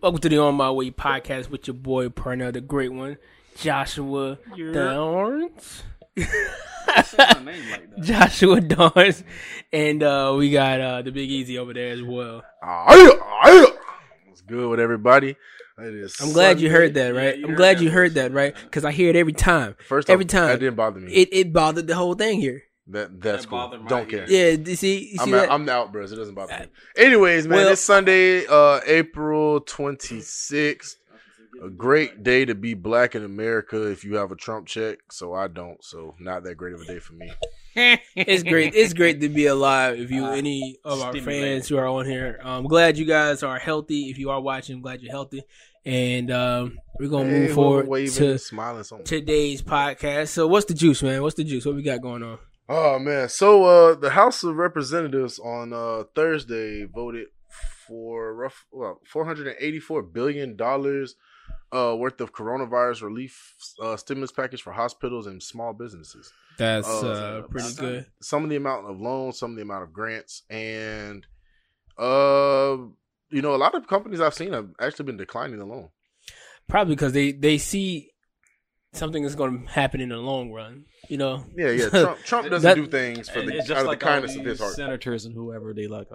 Welcome to the On My Way podcast with your boy Parnell, the great one, Joshua Darns. Like Joshua Darns, and we got the Big Easy over there as well. What's good with everybody? I'm glad you heard that, right? Because I hear it every time. Every time. That didn't bother me. It bothered the whole thing here. That's cool. Don't care. Yeah, see I'm the out, bro. It doesn't bother me. Anyways, man, it's Sunday, April 26th. A great day to be black in America if you have a Trump check. So I don't. So not that great of a day for me. It's great. It's great to be alive. If you any of our fans who are on here, I'm glad you guys are healthy. If you are watching, I'm glad you're healthy. And we're gonna move forward to today's podcast. So what's the juice, man? What's the juice? What we got going on? Oh, man. So the House of Representatives on Thursday voted for $484 billion worth of coronavirus relief stimulus package for hospitals and small businesses. That's pretty good. Some of the amount of loans, some of the amount of grants. And, you know, a lot of companies I've seen have actually been declining the loan. Probably because they see something that's going to happen in the long run, you know. Yeah. Trump doesn't do things for out of the kindness of his heart. Senators and whoever they like,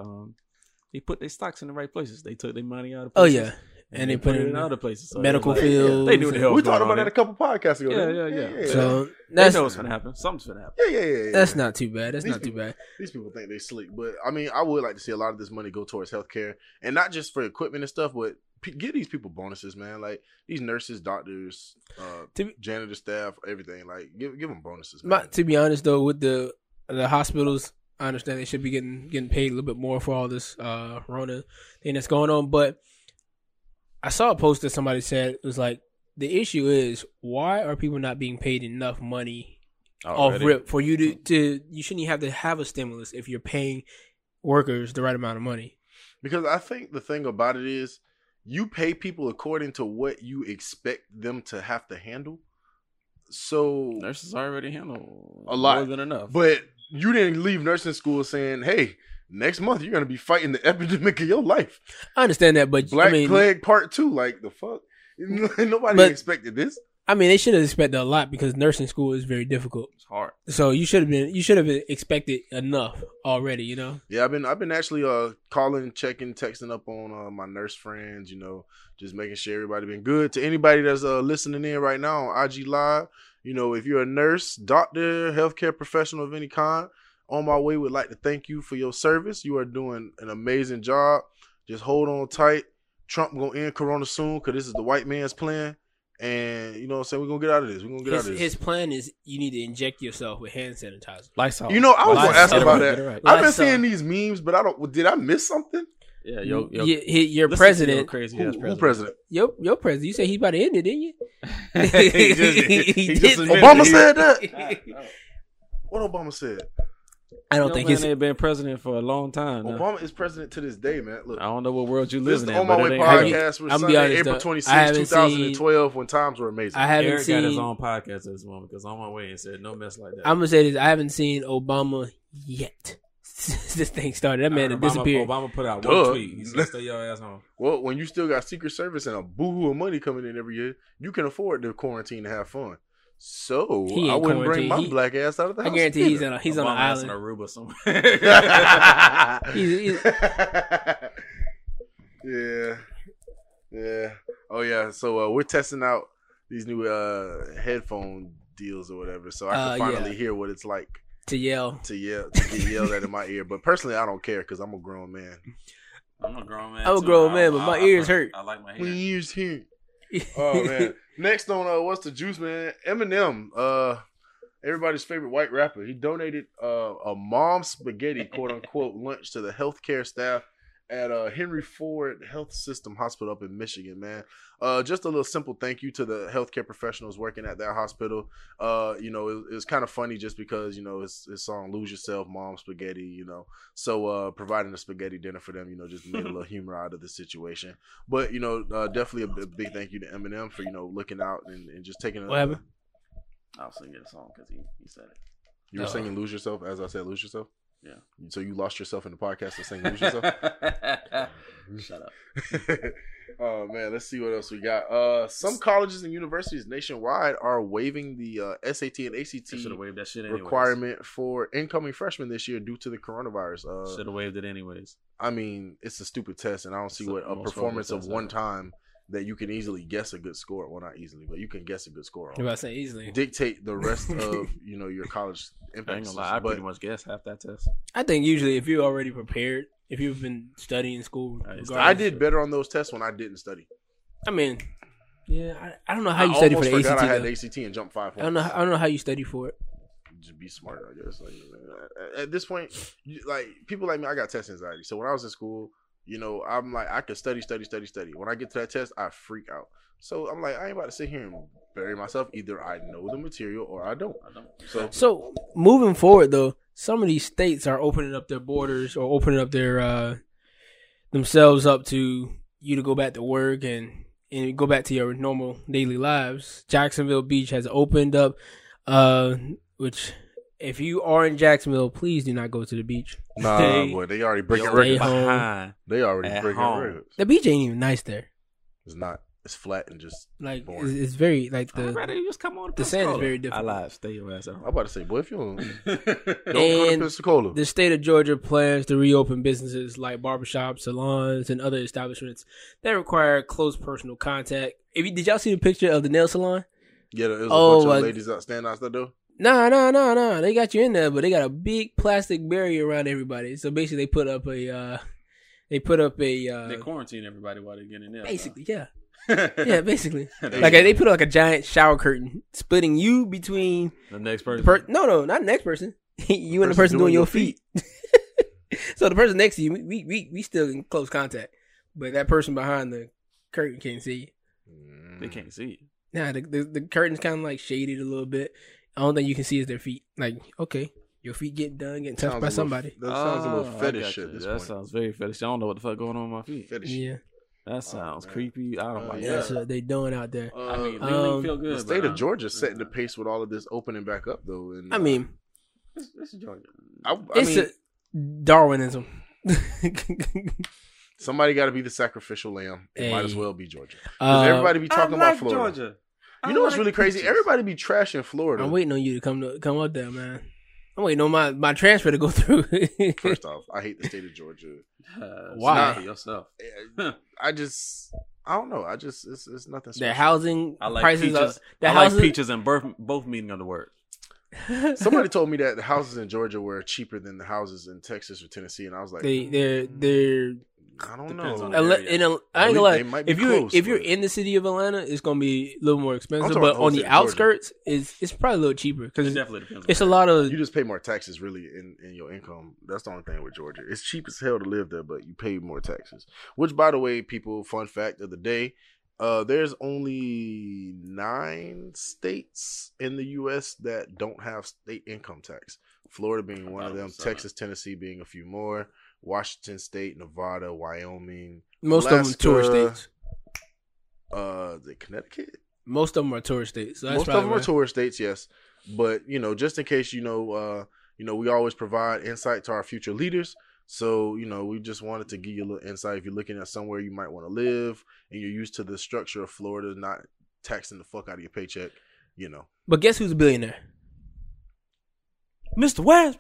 they put their stocks in the right places. They took their money out of places. Oh yeah, and they put it in other places. So medical fields. They knew the hell. We talked about that a couple podcasts ago. Yeah. So they know what's gonna happen. Something's gonna happen. Yeah. That's not too bad. These people think they sleep, but I mean, I would like to see a lot of this money go towards healthcare, and not just for equipment and stuff, but give these people bonuses, man. Like these nurses, doctors, janitor staff, everything. Like give them bonuses, man. To be honest, though, with the hospitals, I understand they should be getting paid a little bit more for all this Rona thing that's going on. But I saw a post that somebody said it was like the issue is why are people not being paid enough money off rip for you to you shouldn't even have to have a stimulus if you're paying workers the right amount of money. Because I think the thing about it is, you pay people according to what you expect them to have to handle. So nurses already handle a lot more than enough. But you didn't leave nursing school saying, "Hey, next month you're going to be fighting the epidemic of your life." I understand that, but Black Plague Part 2, like the fuck, nobody expected this. I mean, they should have expected a lot because nursing school is very difficult. It's hard. So you should have expected enough already, you know? Yeah, I've been actually calling, checking, texting up on my nurse friends, you know, just making sure everybody been good. To anybody that's listening in right now on IG Live, you know, if you're a nurse, doctor, healthcare professional of any kind, On My Way would like to thank you for your service. You are doing an amazing job. Just hold on tight. Trump going to end Corona soon because this is the white man's plan. And you know what I'm saying? We're going to get out of this. His plan is you need to inject yourself with hand sanitizer. Lysol. You know, I was going to ask about that. Right. I've been seeing these memes, but did I miss something? Yeah, your president. Who president? Your president. You said he's about to end it, didn't you? he just Obama said that? What Obama said? I don't think he's been president for a long time. Obama is president to this day, man. Look, I don't know what world you live in. This is the On My Way podcast for Sunday, April 26, 2012, when times were amazing. I haven't seen. Eric got his own podcast at this moment because On My Way and said no mess like that. I'm gonna say this: I haven't seen Obama yet. Since this thing started, that man had disappeared. Obama put out one tweet. He said, "Stay your ass home." Well, when you still got Secret Service and a boohoo of money coming in every year, you can afford to quarantine and have fun. So I wouldn't bring my black ass out of the house. I guarantee either. He's on an island in Aruba somewhere. Yeah. Oh yeah. So we're testing out these new headphone deals or whatever, so I can finally hear what it's like to get yelled at in my ear. But personally, I don't care because I'm a grown man. But my ears hurt. I like my ears hurt. Oh man. Next on What's the Juice, man? Eminem, everybody's favorite white rapper. He donated a mom's spaghetti, quote unquote, lunch to the healthcare staff at Henry Ford Health System Hospital up in Michigan, man. Just a little simple thank you to the healthcare professionals working at that hospital. You know, it was kind of funny just because, you know, his song "Lose Yourself, Mom, Spaghetti," you know. So providing a spaghetti dinner for them, you know, just made a little humor out of the situation. But, you know, definitely a big thank you to Eminem for, you know, looking out and just taking what happened? I was singing a song because he said it. You were singing "Lose Yourself" as I said "Lose Yourself"? Yeah. So you lost yourself in the podcast of saying lose yourself? Shut up. Oh, man. Let's see what else we got. Some colleges and universities nationwide are waiving the SAT and ACT requirement for incoming freshmen this year due to the coronavirus. Should have waived it anyways. I mean, it's a stupid test, and I don't see what a performance of one time that you can easily guess a good score. Well, not easily, but you can guess a good score on. You're about to say easily. Dictate the rest of, you know, your college impact. I ain't gonna lie, I pretty much guessed half that test. I think usually if you're already prepared, if you've been studying school. I did better on those tests when I didn't study. I mean, yeah, I don't know how you study for the ACT. I forgot I had the ACT and jumped 5 points. I don't know how you study for it. Just be smart, I guess. Like, at this point, like people like me, I got test anxiety. So when I was in school, you know, I'm like, I could study. When I get to that test, I freak out. So I'm like, I ain't about to sit here and bury myself. Either I know the material or I don't. So moving forward, though, some of these states are opening up their borders or opening up their themselves up to you to go back to work and go back to your normal daily lives. Jacksonville Beach has opened up, which... If you are in Jacksonville, please do not go to the beach. Nah, boy, they already breaking records. They already breaking records. The beach ain't even nice there. It's not. It's flat and just like boring. It's very like the. I'd rather just come on. The sand is very different. I lied. Stay your ass out. I'm about to say, boy, if you don't go to Pensacola. The state of Georgia plans to reopen businesses like barbershops, salons, and other establishments that require close personal contact. Did y'all see the picture of the nail salon? Yeah, there was a bunch of ladies out standing outside the door. No. They got you in there, but they got a big plastic barrier around everybody. So basically, they put up a, they quarantine everybody while they get in there. Basically, so. Yeah, yeah, basically. They put up like a giant shower curtain splitting you between the next person. No, not the next person. You the and the person doing your feet. So the person next to you, we still in close contact, but that person behind the curtain can't see you. They can't see you. Nah, the curtain's kind of like shaded a little bit. I don't think you can see is their feet. Like, okay, your feet getting touched by somebody. That sounds a little fetish at this point. That sounds very fetish. I don't know what the fuck going on with my feet. Fetish. Yeah. That sounds creepy. I don't like that. That's what they doing out there. I mean, they feel good. The state of Georgia setting the pace with all of this opening back up, though. And, I mean, it's Georgia. It's Darwinism. Somebody got to be the sacrificial lamb. It might as well be Georgia. Because everybody be talking about Florida. Georgia. You know what's really crazy? Everybody be trash in Florida. I'm waiting on you to come up there, man. I'm waiting on my transfer to go through. First off, I hate the state of Georgia. Why? Not yourself. I don't know. It's nothing special. The housing prices are... I like peaches in both meaning of the word. Somebody told me that the houses in Georgia were cheaper than the houses in Texas or Tennessee, and I was like... They're I don't know. I ain't gonna lie. If you're in the city of Atlanta, it's gonna be a little more expensive. But on the outskirts, it's probably a little cheaper because it definitely depends. It's a lot of you just pay more taxes really in your income. That's the only thing with Georgia. It's cheap as hell to live there, but you pay more taxes. Which, by the way, people, fun fact of the day: there's only 9 states in the U.S. that don't have state income tax. Florida being one of them. Texas, Tennessee being a few more. Washington State, Nevada, Wyoming, most Alaska, of them tourist states. The Connecticut. Most of them are tourist states. So that's most of them are tourist states, yes. But you know, just in case we always provide insight to our future leaders. So you know, we just wanted to give you a little insight. If you're looking at somewhere you might want to live, and you're used to the structure of Florida not taxing the fuck out of your paycheck, you know. But guess who's a billionaire? Mr. West.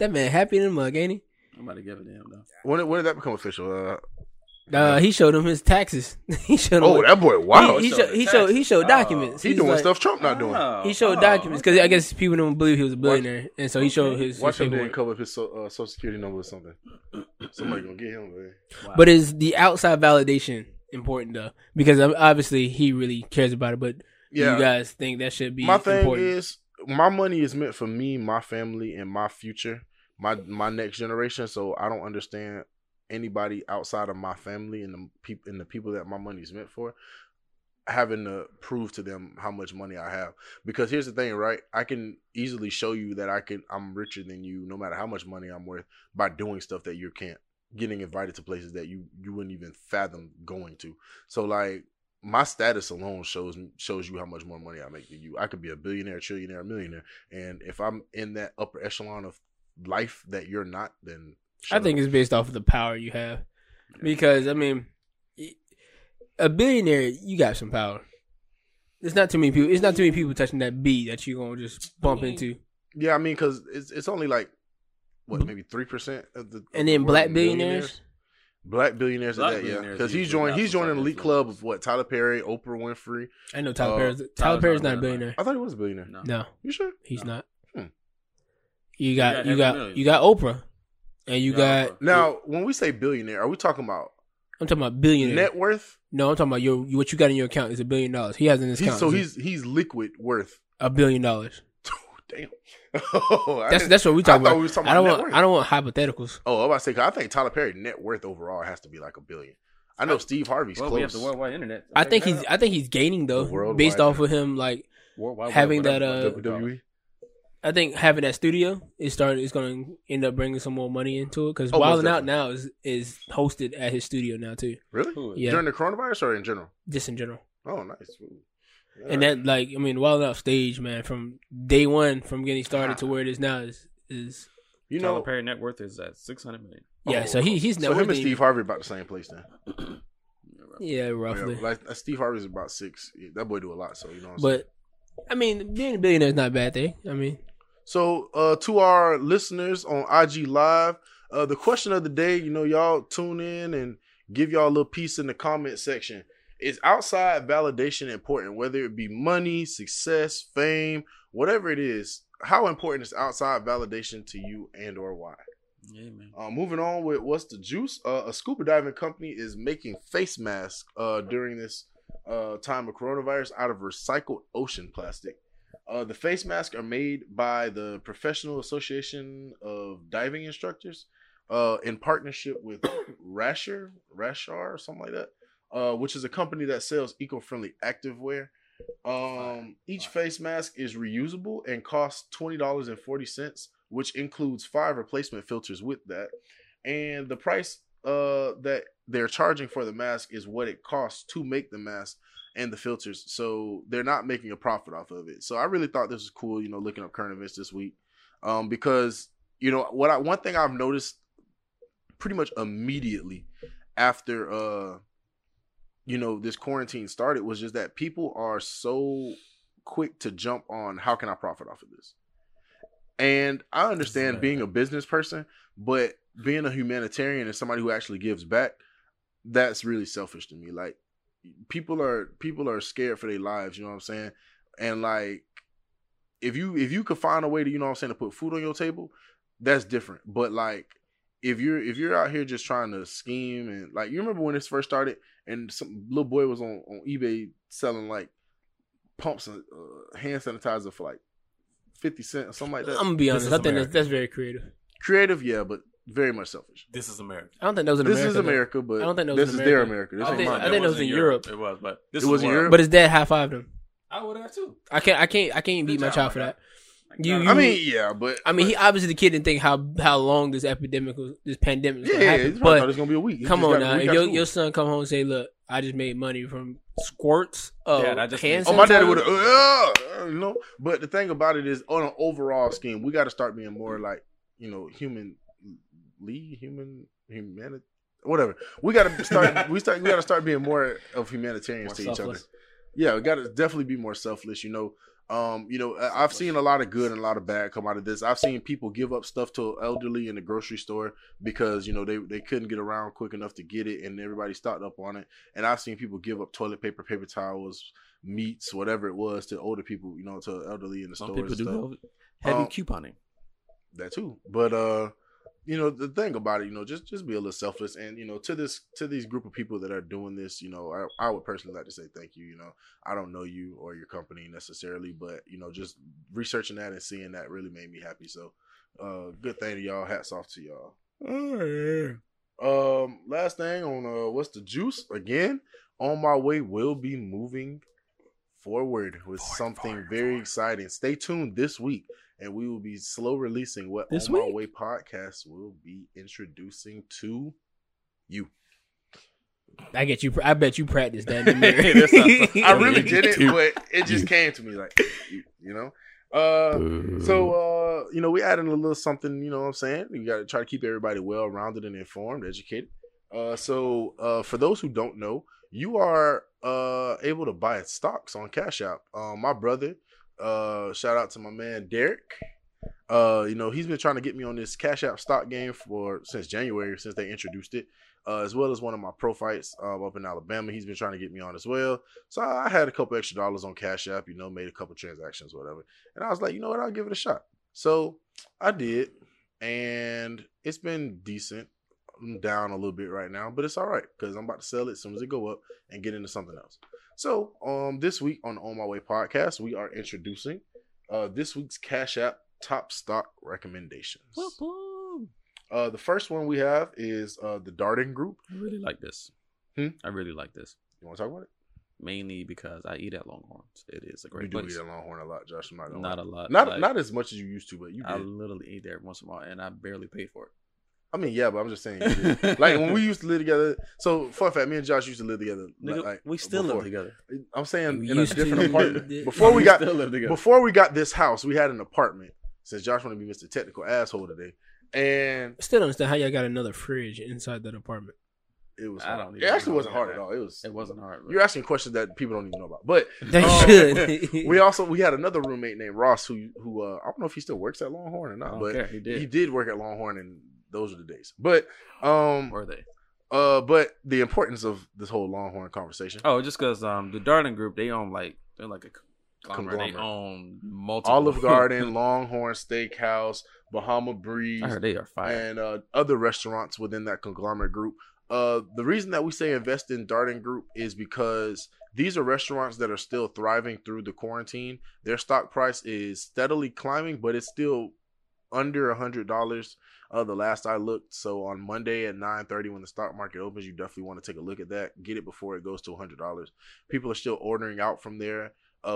That man happy in the mug, ain't he? I'm about to give it to him, though. When did that become official? He showed him his taxes. That boy, wow. He showed documents. He's doing stuff Trump not doing. He showed documents because I guess people don't believe he was a billionaire. And so he showed his... Watch him didn't cover up his social security number or something. Somebody going to get him, man. Wow. But is the outside validation important, though? Because obviously he really cares about it, but you guys think that should be important? My thing is, my money is meant for me, my family, and my future, my next generation. So I don't understand anybody outside of my family and the people that my money is meant for having to prove to them how much money I have. Because here's the thing, right? I can easily show you that I'm richer than you, no matter how much money I'm worth, by doing stuff that you can't, getting invited to places that you wouldn't even fathom going to. So like, my status alone shows you how much more money I make than you. I could be a billionaire, trillionaire, millionaire. And if I'm in that upper echelon of life that you're not, then I think it's based off of the power you have. Because, I mean, a billionaire, you got some power. It's not too many people. It's not too many people touching that B that you're going to just bump into. Yeah, I mean, because it's only like, what, maybe 3% of the... And then black billionaires? Black billionaires at that, yeah. Because he's joining an elite club of what? Tyler Perry, Oprah Winfrey. I know Tyler Perry's not a billionaire. I thought he was a billionaire. No. You sure? He's not. Hmm. You got Oprah. And you got Oprah. Now, when we say billionaire, are we talking about... I'm talking about billionaire. Net worth? No, I'm talking about what you got in your account is $1 billion. He has in his account. So he's liquid worth $1 billion. Damn. Oh, that's what we talking about. I don't want hypotheticals. Oh, I'm about to say, 'cause I think Tyler Perry net worth overall has to be like $1 billion. I know Steve Harvey's close. We have the worldwide internet. I think he's gaining though, based off of him like worldwide having that WWE. I think having that studio is going to end up bringing some more money into it because Wild N Out now is hosted at his studio now too. Really? Cool. Yeah. During the coronavirus or in general? Just in general. Oh, nice. All and right. That, like, I mean, Wild N Out stage, man, from day one, from getting started to where it is now is you know, Tyler Perry net worth is at $600 million. Yeah, so he's net worth. So him and Steve Harvey about the same place then. Yeah, roughly. Yeah, like Steve Harvey's about six. Yeah, that boy do a lot, so you know. What I'm saying? I mean, being a billionaire is not a bad thing. I mean, so to our listeners on IG Live, the question of the day, you know, y'all tune in and give y'all a little piece in the comment section. Is outside validation important, whether it be money, success, fame, whatever it is? How important is outside validation to you and or why? Yeah, man. Moving on with what's the juice? A scuba diving company is making face masks during this time of coronavirus out of recycled ocean plastic. The face masks are made by the Professional Association of Diving Instructors in partnership with Rashar or something like that. Which is a company that sells eco-friendly activewear. Each face mask is reusable and costs $20.40, which includes 5 replacement filters with that. And the price that they're charging for the mask is what it costs to make the mask and the filters. So they're not making a profit off of it. So I really thought this was cool, you know, looking up current events this week. Because, you know, one thing I've noticed pretty much immediately after... you know, this quarantine started was just that people are so quick to jump on how can I profit off of this? And I understand being a business person, but being a humanitarian and somebody who actually gives back, that's really selfish to me. Like people are scared for their lives, you know what I'm saying? And like if you could find a way to, you know what I'm saying, to put food on your table, that's different. But like if you're out here just trying to scheme and like, you remember when this first started and some little boy was on eBay selling like pumps and hand sanitizer for like 50 cents or something like that. I'm going to be honest. I think that's very creative. Creative, yeah, but very much selfish. This is America. I don't think that was in America. This is America, but I don't think that was this is their America. I think that was in Europe. It was, but this was in Europe. But his dad high-fived him. I would have too. I can't beat my child for that. He obviously the kid didn't think how long this pandemic was gonna happen. But it's gonna be a week. Come on now, if your son come home and say, "Look, I just made money from squirts of hand sanitizer." My daddy would have, you know. But the thing about it is, on an overall scheme, we got to start being more like, you know, humanity, whatever. We got to start. We got to start being more of humanitarians to each other. Yeah, we got to definitely be more selfless. You know. You know, I've seen a lot of good and a lot of bad come out of this. I've seen people give up stuff to elderly in the grocery store because, you know, they couldn't get around quick enough to get it and everybody stocked up on it. And I've seen people give up toilet paper, paper towels, meats, whatever it was to older people, you know, to elderly in the store. Some people do heavy couponing. That too. But, you know, the thing about it, you know, just be a little selfless. And, you know, to these group of people that are doing this, you know, I would personally like to say thank you. You know, I don't know you or your company necessarily, but, you know, just researching that and seeing that really made me happy. So good thing to y'all. Hats off to y'all. All right. Last thing on What's the Juice? Again, On My Way will be moving forward with something very exciting. Stay tuned this week. And we will be slow releasing what this On My Way podcast will be introducing to you. I bet you practiced that in the mirror. I really didn't, but it just came to me like, you know. So you know, we added a little something, you know what I'm saying? You got to try to keep everybody well-rounded and informed, educated. So for those who don't know, you are able to buy stocks on Cash App. My brother, shout out to my man Derek. You know, he's been trying to get me on this Cash App stock game since January, since they introduced it, as well as one of my pro fights up in Alabama. He's been trying to get me on as well. So I had a couple extra dollars on Cash App, you know, made a couple transactions, whatever. And I was like, you know what, I'll give it a shot. So I did, and it's been decent. I'm down a little bit right now, but it's all right because I'm about to sell it as soon as it go up and get into something else. So this week on My Way podcast, we are introducing this week's Cash App top stock recommendations. The first one we have is the Darden Group. I really like this. I really like this. You want to talk about it? Mainly because I eat at Longhorns. It is a great place. You do eat at Longhorn a lot, Josh. I'm not a lot. Not as much as you used to, but you did. I literally eat there once in a while, and I barely pay for it. I mean, yeah, but I'm just saying. Like, when we used to live together. So, fun fact, me and Josh used to live together. Like, we still live together. I'm saying in a different apartment. Before we got this house, we had an apartment. Since Josh wanted to be Mr. Technical Asshole today. And I still don't understand how y'all got another fridge inside that apartment. It was hard. It actually wasn't hard at all. It wasn't hard. Bro. You're asking questions that people don't even know about. But they should. We had another roommate named Ross who I don't know if he still works at Longhorn or not, but he did work at Longhorn, and those were the days. But were they? But the importance of this whole Longhorn conversation. Oh, just because the Darden Group, they own they're like a conglomerate. They own multiple. Olive Garden, Longhorn Steakhouse, Bahama Breeze. I heard they are fire. And other restaurants within that conglomerate group. The reason that we say invest in Darden Group is because these are restaurants that are still thriving through the quarantine. Their stock price is steadily climbing, but it's still under $100 the last I looked. So on Monday at 9:30, when the stock market opens, you definitely want to take a look at that. Get it before it goes to $100. People are still ordering out from there.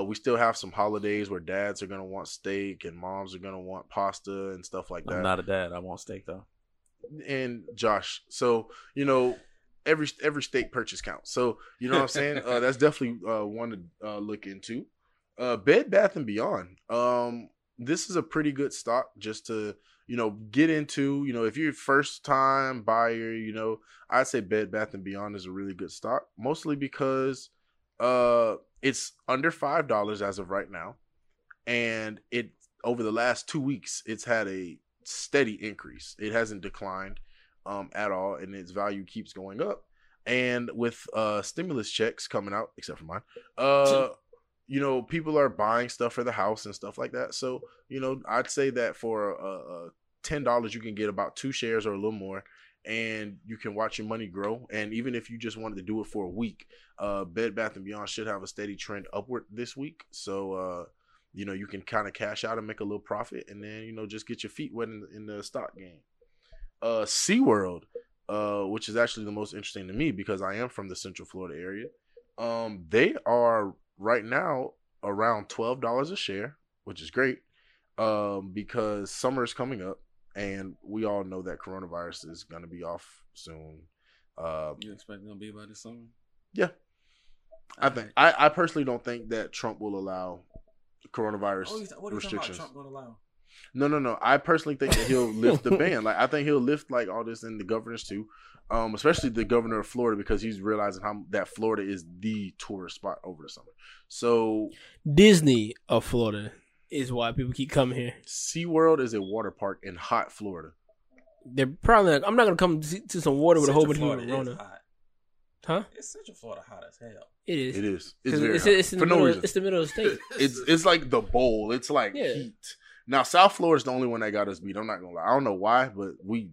We still have some holidays where dads are going to want steak and moms are going to want pasta and stuff like that. I'm not a dad. I want steak, though. And Josh. So, you know, every steak purchase counts. So, you know what I'm saying? That's definitely one to look into. Bed Bath & Beyond. This is a pretty good stock just to, you know, get into. You know, if you're a first-time buyer, you know, I'd say Bed Bath & Beyond is a really good stock. Mostly because... it's under $5 as of right now, and it over the last 2 weeks it's had a steady increase. It hasn't declined at all, and its value keeps going up. And with stimulus checks coming out, except for mine, you know, people are buying stuff for the house and stuff like that. So, you know, I'd say that for $10 you can get about 2 shares or a little more. And you can watch your money grow. And even if you just wanted to do it for a week, Bed Bath & Beyond should have a steady trend upward this week. So, you know, you can kind of cash out and make a little profit. And then, you know, just get your feet wet in the stock game. SeaWorld, which is actually the most interesting to me because I am from the Central Florida area. They are right now around $12 a share, which is great because summer is coming up. And we all know that coronavirus is going to be off soon. You expect it to be by this summer? Yeah. I personally don't think that Trump will allow coronavirus restrictions. Trump going to allow? No. I personally think that he'll lift the ban. Like, I think he'll lift like all this and the governors too, especially the governor of Florida, because he's realizing that Florida is the tourist spot over the summer. So Disney of Florida is why people keep coming here. SeaWorld is a water park in hot Florida. They're probably like, I'm not going to come to some water with Central a whole bunch of Rona. Huh? It's Central Florida hot as hell. It is. It's very hot. It's for no reason. It's the middle of the state. It's like the bowl. It's like heat. Now, South Florida's the only one that got us beat. I'm not going to lie. I don't know why, but we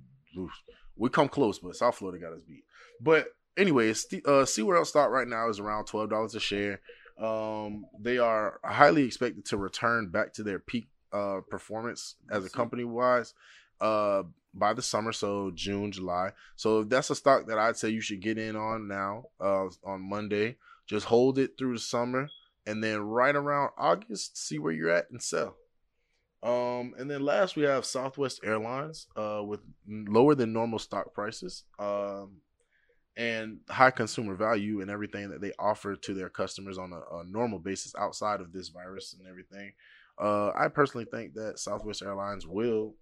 come close, but South Florida got us beat. But anyway, SeaWorld stock right now is around $12 a share. They are highly expected to return back to their peak performance as a company-wise by the summer, so June, July. So that's a stock that I'd say you should get in on now on Monday. Just hold it through the summer, and then right around August, see where you're at and sell. And then last, we have Southwest Airlines with lower than normal stock prices. And high consumer value and everything that they offer to their customers on a normal basis outside of this virus and everything. I personally think that Southwest Airlines will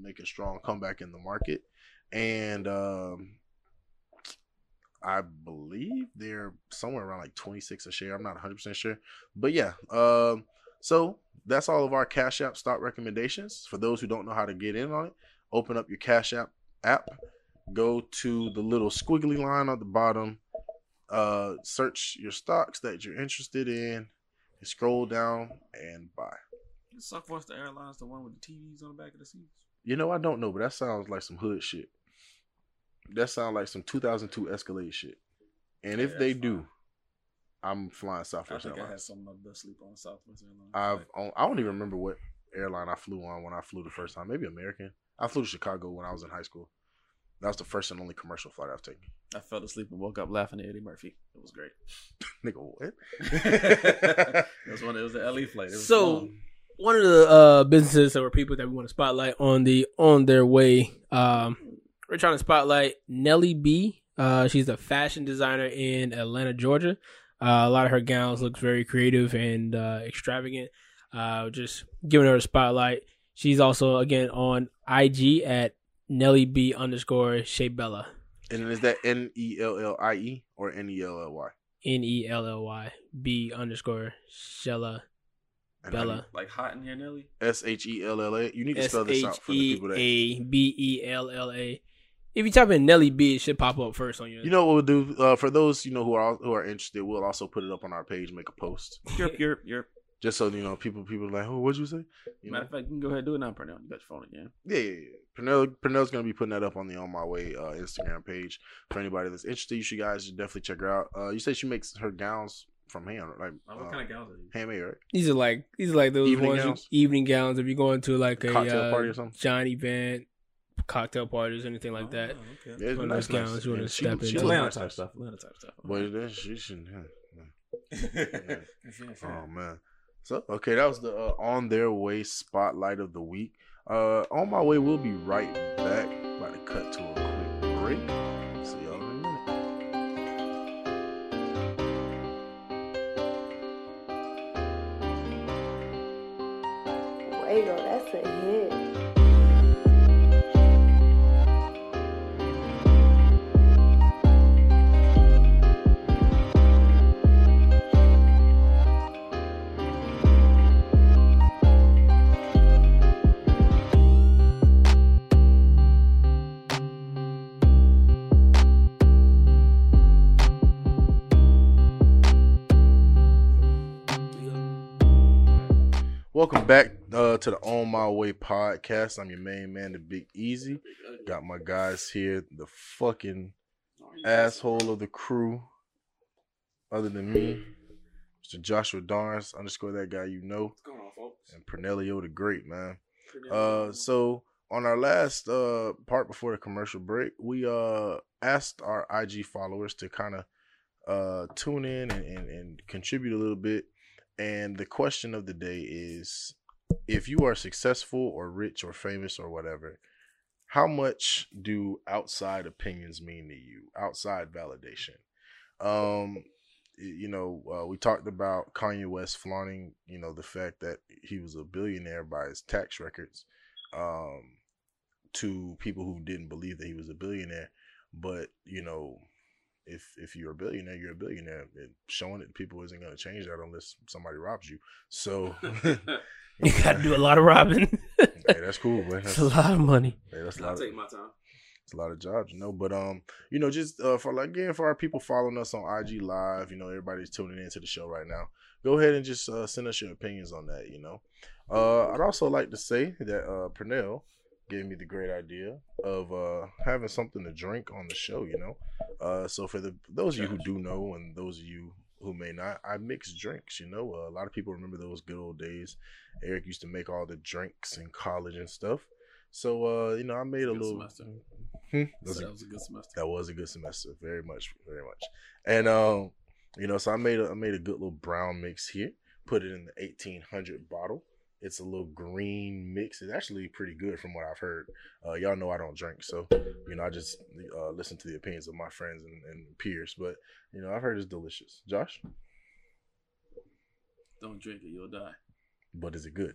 make a strong comeback in the market. And I believe they're somewhere around like 26 a share. I'm not 100% sure. But yeah, so that's all of our Cash App stock recommendations. For those who don't know how to get in on it, open up your Cash App app. Go to the little squiggly line at the bottom. Search your stocks that you're interested in. And scroll down and buy. Is Southwest Airlines the one with the TVs on the back of the seats? You know, I don't know, but that sounds like some hood shit. That sounds like some 2002 Escalade shit. And yeah, if they do, fine. I'm flying Southwest Airlines. I had some of my best sleep on Southwest Airlines. I don't even remember what airline I flew on when I flew the first time. Maybe American. I flew to Chicago when I was in high school. That was the first and only commercial flight I've taken. I fell asleep and woke up laughing at Eddie Murphy. It was great. Nigga, what? It was the LE flight. One of the businesses or people that we want to spotlight on their way, we're trying to spotlight Nellie B. She's a fashion designer in Atlanta, Georgia. A lot of her gowns look very creative and extravagant. Just giving her a spotlight. She's also, again, on IG at Nellie B _Shea Bella. And is that N-E-L-L-I-E or N-E-L-L-Y? N-E-L-L-Y B _Shella. And Bella. Like hot in here, Nelly? S-H-E-L-L-A. You need to spell this out for the people that... S-H-E-A-B-E-L-L-A. If you type in Nellie B, it should pop up first on your... You know what we'll do? For those, you know, who are interested, we'll also put it up on our page, make a post. Yep. Just so, you know, people are like, oh, what'd you say? Matter of fact, you can go ahead and do it now, Parnell. You got your phone again. Yeah. Parnell's going to be putting that up on the On My Way Instagram page. For anybody that's interested, you guys should definitely check her out. You said she makes her gowns... From hand, like what kind of gowns are these? Handmade, right? These are like those evening gowns. If you're going to like a cocktail party or something, John event, cocktail parties, anything like that. Oh, okay. One nice gowns you want to step in. Atlanta type stuff. But then she shouldn't. Oh man. So okay, that was the On Their Way spotlight of the week. On My Way, we'll be right back. About to cut to a quick break. See y'all. Go, that's a hit. Welcome back to the On My Way podcast. I'm your main man, the Big Easy. Got my guys here, the fucking asshole of the crew, other than me, Mr. Joshua Darns, _ that guy you know. What's going on, folks? And Parnellio the Great, man. So on our last part before the commercial break, we asked our IG followers to kind of tune in and contribute a little bit. And the question of the day is, if you are successful or rich or famous or whatever, how much do outside opinions mean to you? Outside validation. We talked about Kanye West flaunting, you know, the fact that he was a billionaire by his tax records to people who didn't believe that he was a billionaire. But, you know, if you're a billionaire, you're a billionaire. And showing it to people isn't going to change that unless somebody robs you. So... You got to do a lot of robbing. Hey, that's cool, man. It's a lot of money. Hey, I'll take my time. It's a lot of jobs, you know. But, just for our people following us on IG Live, you know, everybody's tuning into the show right now. Go ahead and just send us your opinions on that, you know. I'd also like to say that Parnell gave me the great idea of having something to drink on the show, you know. So for those of you who do know and those of you who may not, I mix drinks, you know. A lot of people remember those good old days. Eric used to make all the drinks in college and stuff. So, I made a little... Semester. That was a good semester. That was a good semester. Very much, very much. And, so I made a good little brown mix here. Put it in the 1800 bottle. It's a little green mix. It's actually pretty good from what I've heard. Y'all know I don't drink, so, you know, I just listen to the opinions of my friends and peers. But, you know, I've heard it's delicious. Josh? Don't drink it, you'll die. but is it good?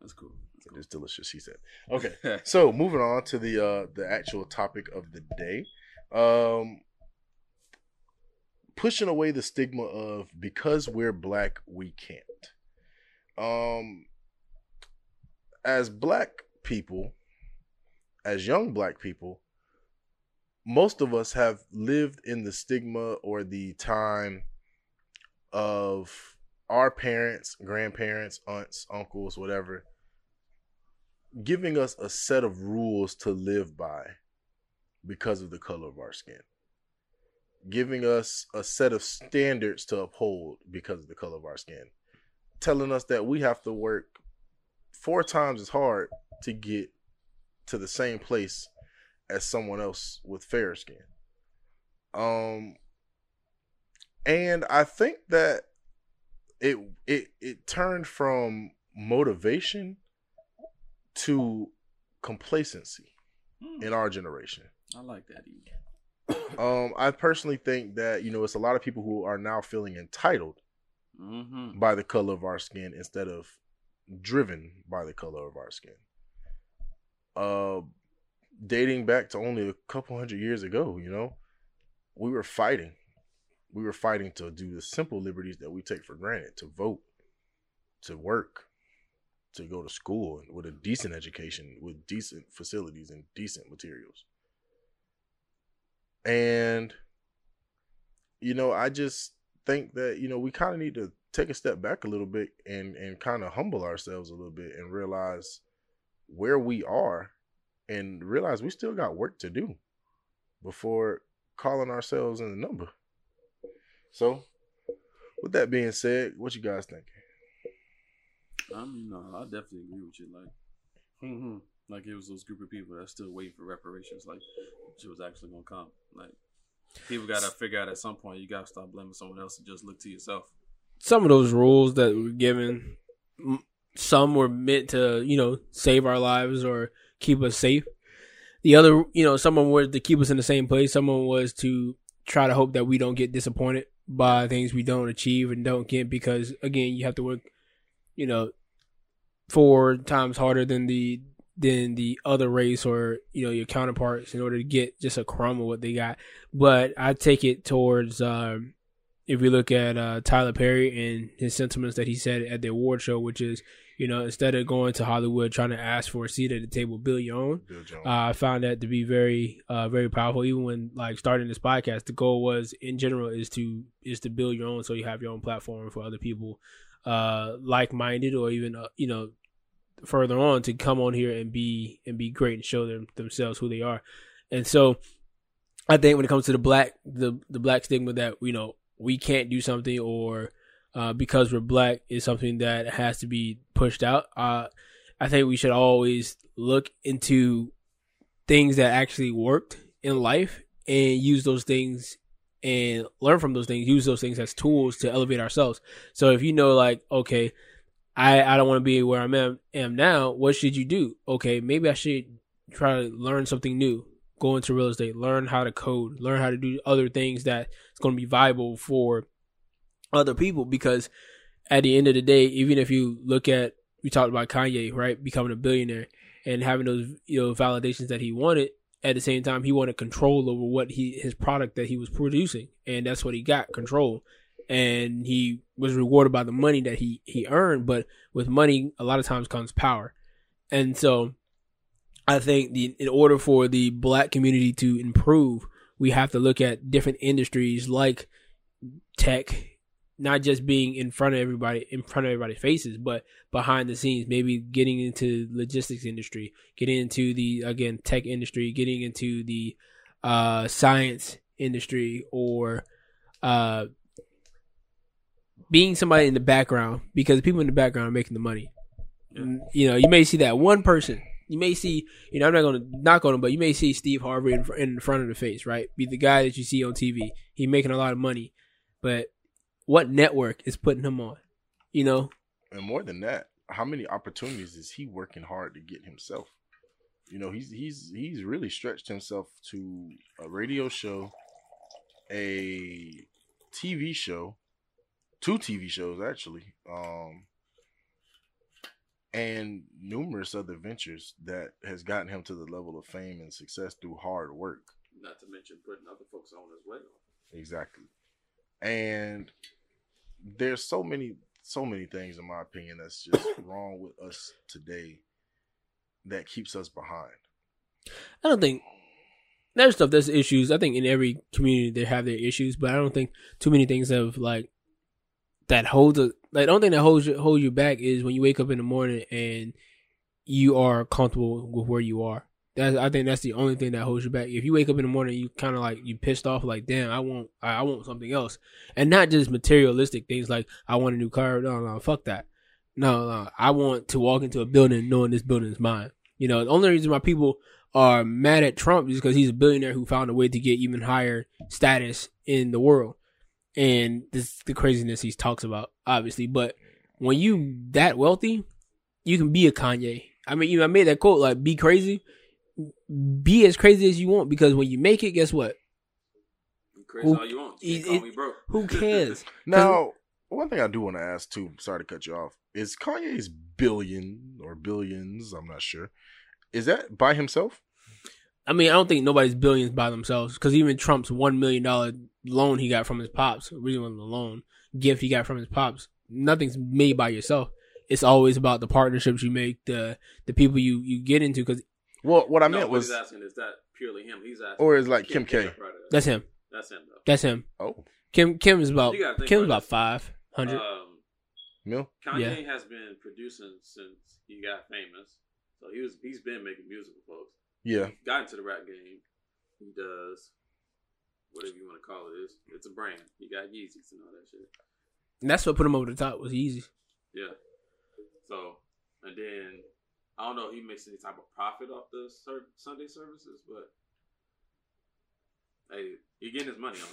That's cool. That's cool. It's delicious, he said. Okay, so moving on to the actual topic of the day. Pushing away the stigma of because we're black, we can't. As black people, as young black people, most of us have lived in the stigma or the time of our parents, grandparents, aunts, uncles, whatever, giving us a set of rules to live by because of the color of our skin, giving us a set of standards to uphold because of the color of our skin, telling us that we have to work 4 times as hard to get to the same place as someone else with fair skin. And I think that it turned from motivation to complacency in our generation. I like that. I personally think that, you know, it's a lot of people who are now feeling entitled by the color of our skin instead of driven by the color of our skin. Dating back to only a couple hundred years ago, you know, we were fighting. We were fighting to do the simple liberties that we take for granted, to vote, to work, to go to school with a decent education, with decent facilities and decent materials. And, you know, I just think that, you know, we kind of need to take a step back a little bit and kind of humble ourselves a little bit and realize where we are and realize we still got work to do before calling ourselves in the number. So, with that being said, what you guys think? I mean, no, I definitely agree with you. Like it was those group of people that's still waiting for reparations. Like, it was actually going to come. Like, people got to figure out at some point, you got to stop blaming someone else and just look to yourself. Some of those rules that were given, some were meant to, you know, save our lives or keep us safe. The other, you know, someone was to keep us in the same place. Someone was to try to hope that we don't get disappointed by things we don't achieve and don't get, because, again, you have to work, you know, 4 times harder than the other race or, you know, your counterparts in order to get just a crumb of what they got. But I take it towards, if we look at Tyler Perry and his sentiments that he said at the award show, which is, you know, instead of going to Hollywood trying to ask for a seat at the table, build your own. I found that to be very, very powerful. Even when, like, starting this podcast, the goal was, in general, is to build your own, so you have your own platform for other people like-minded, or even, you know, further on, to come on here and be great and show themselves who they are. And so I think when it comes to the black stigma that, you know, we can't do something, or because we're black, is something that has to be pushed out. I think we should always look into things that actually worked in life and use those things and learn from those things, use those things as tools to elevate ourselves. So if you know, like, okay, I don't want to be where I am now. What should you do? Okay, maybe I should try to learn something new. Go into real estate, learn how to code, learn how to do other things that's going to be viable for other people. Because at the end of the day, even if you look at, we talked about Kanye, right, becoming a billionaire and having those, you know, validations that he wanted. At the same time, he wanted control over what his product that he was producing, and that's what he got, control. And he was rewarded by the money that he earned. But with money, a lot of times comes power. And so I think in order for the black community to improve, we have to look at different industries like tech, not just being in front of everybody's faces, but behind the scenes, maybe getting into logistics industry, getting into tech industry, getting into the science industry, or being somebody in the background, because people in the background are making the money. Yeah. You know, you may see that one person. You may see, you know, I'm not going to knock on him, but you may see Steve Harvey in front of the face, right? Be the guy that you see on TV. He's making a lot of money. But what network is putting him on, you know? And more than that, how many opportunities is he working hard to get himself? You know, he's really stretched himself to a radio show, a TV show, 2 TV shows actually, and numerous other ventures that has gotten him to the level of fame and success through hard work. Not to mention putting other folks on as well. Exactly. And there's so many things, in my opinion, that's just wrong with us today that keeps us behind. I don't think there's stuff that's issues. I think in every community they have their issues, but I don't think too many things have like that holds a like. The only thing that holds you back is when you wake up in the morning and you are comfortable with where you are. I think that's the only thing that holds you back. If you wake up in the morning, you kind of like you pissed off, like damn, I want something else, and not just materialistic things like I want a new car. No, fuck that. No, I want to walk into a building knowing this building is mine. You know, the only reason why people are mad at Trump is because he's a billionaire who found a way to get even higher status in the world, and this is the craziness he talks about, obviously. But when you that wealthy, you can be a Kanye. I mean, I made that quote like, "Be crazy, be as crazy as you want," because when you make it, guess what? You crazy all you want. You call me broke. Who cares? Now, one thing I do want to ask too. Sorry to cut you off. Is Kanye's billion or billions, I'm not sure. Is that by himself? I mean, I don't think nobody's billions by themselves because even Trump's $1 million loan he got from his pops, originally the loan gift he got from his pops, nothing's made by yourself. It's always about the partnerships you make, the people you get into. Cause, well, what I meant was... He's asking, is that purely him? He's asking, or is like Kim K? Right, that's him. That's him, though. That's him. Oh. Kim is about 500. Mil? Kanye has been producing since he got famous, so he's been making music with folks. Yeah, he got into the rap game. He does whatever you want to call it. It's a brand. He got Yeezys and all that shit. And that's what put him over the top was Yeezys. Yeah. So and then I don't know if he makes any type of profit off the Sunday services, but hey, you're getting his money on.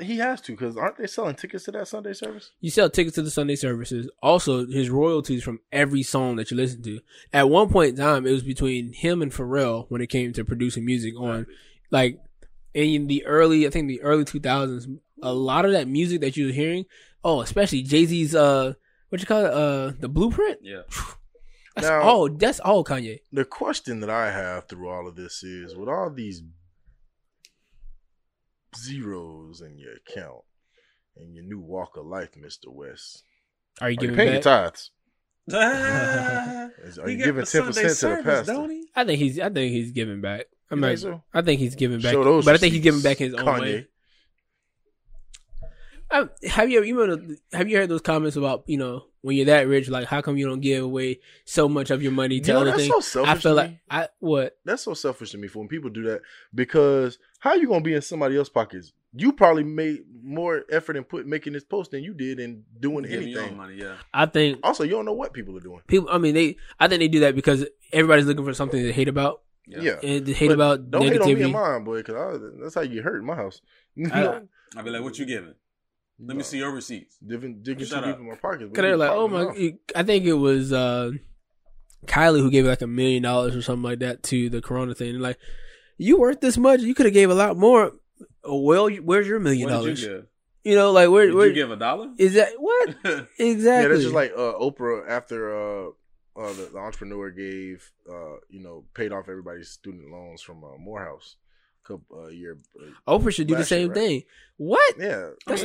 He has to, because aren't they selling tickets to that Sunday service? You sell tickets to the Sunday services. Also, his royalties from every song that you listen to. At one point in time, it was between him and Pharrell when it came to producing music on, like, in the early 2000s, a lot of that music that you were hearing, especially Jay-Z's, The Blueprint? Yeah. That's all Kanye. The question that I have through all of this is, with all these zeros in your account and your new walk of life, Mr. West, are you paying your tithes? Are you giving 10% to the pastor? I think he's giving back. I think he's giving back, but I think he's giving back his own way. Have you heard those comments about, you know, when you're that rich, like how come you don't give away so much of your money to other things? That's so selfish to me for when people do that, because how are you gonna be in somebody else's pockets? You probably made more effort in making this post than you did in doing anything. Your own money, yeah. I think also you don't know what people are doing. I think they do that because everybody's looking for something to hate about. Yeah. And hate but about don't negativity. Hate on me and mine, boy, because that's how you hurt in my house. I'll be like, what you giving? Let me see your receipts. Digging too deep in my pockets. Because they're like, oh my... I think it was Kylie who gave like $1 million or something like that to the Corona thing. And like, you worth this much? You could have gave a lot more. Well, where's your $1 million? What did you give? You know, like, where... Did you give $1? Is that... What? Exactly. Yeah, that's just like Oprah after the entrepreneur gave, paid off everybody's student loans from Morehouse. Oprah should do the same thing. What? Yeah, let's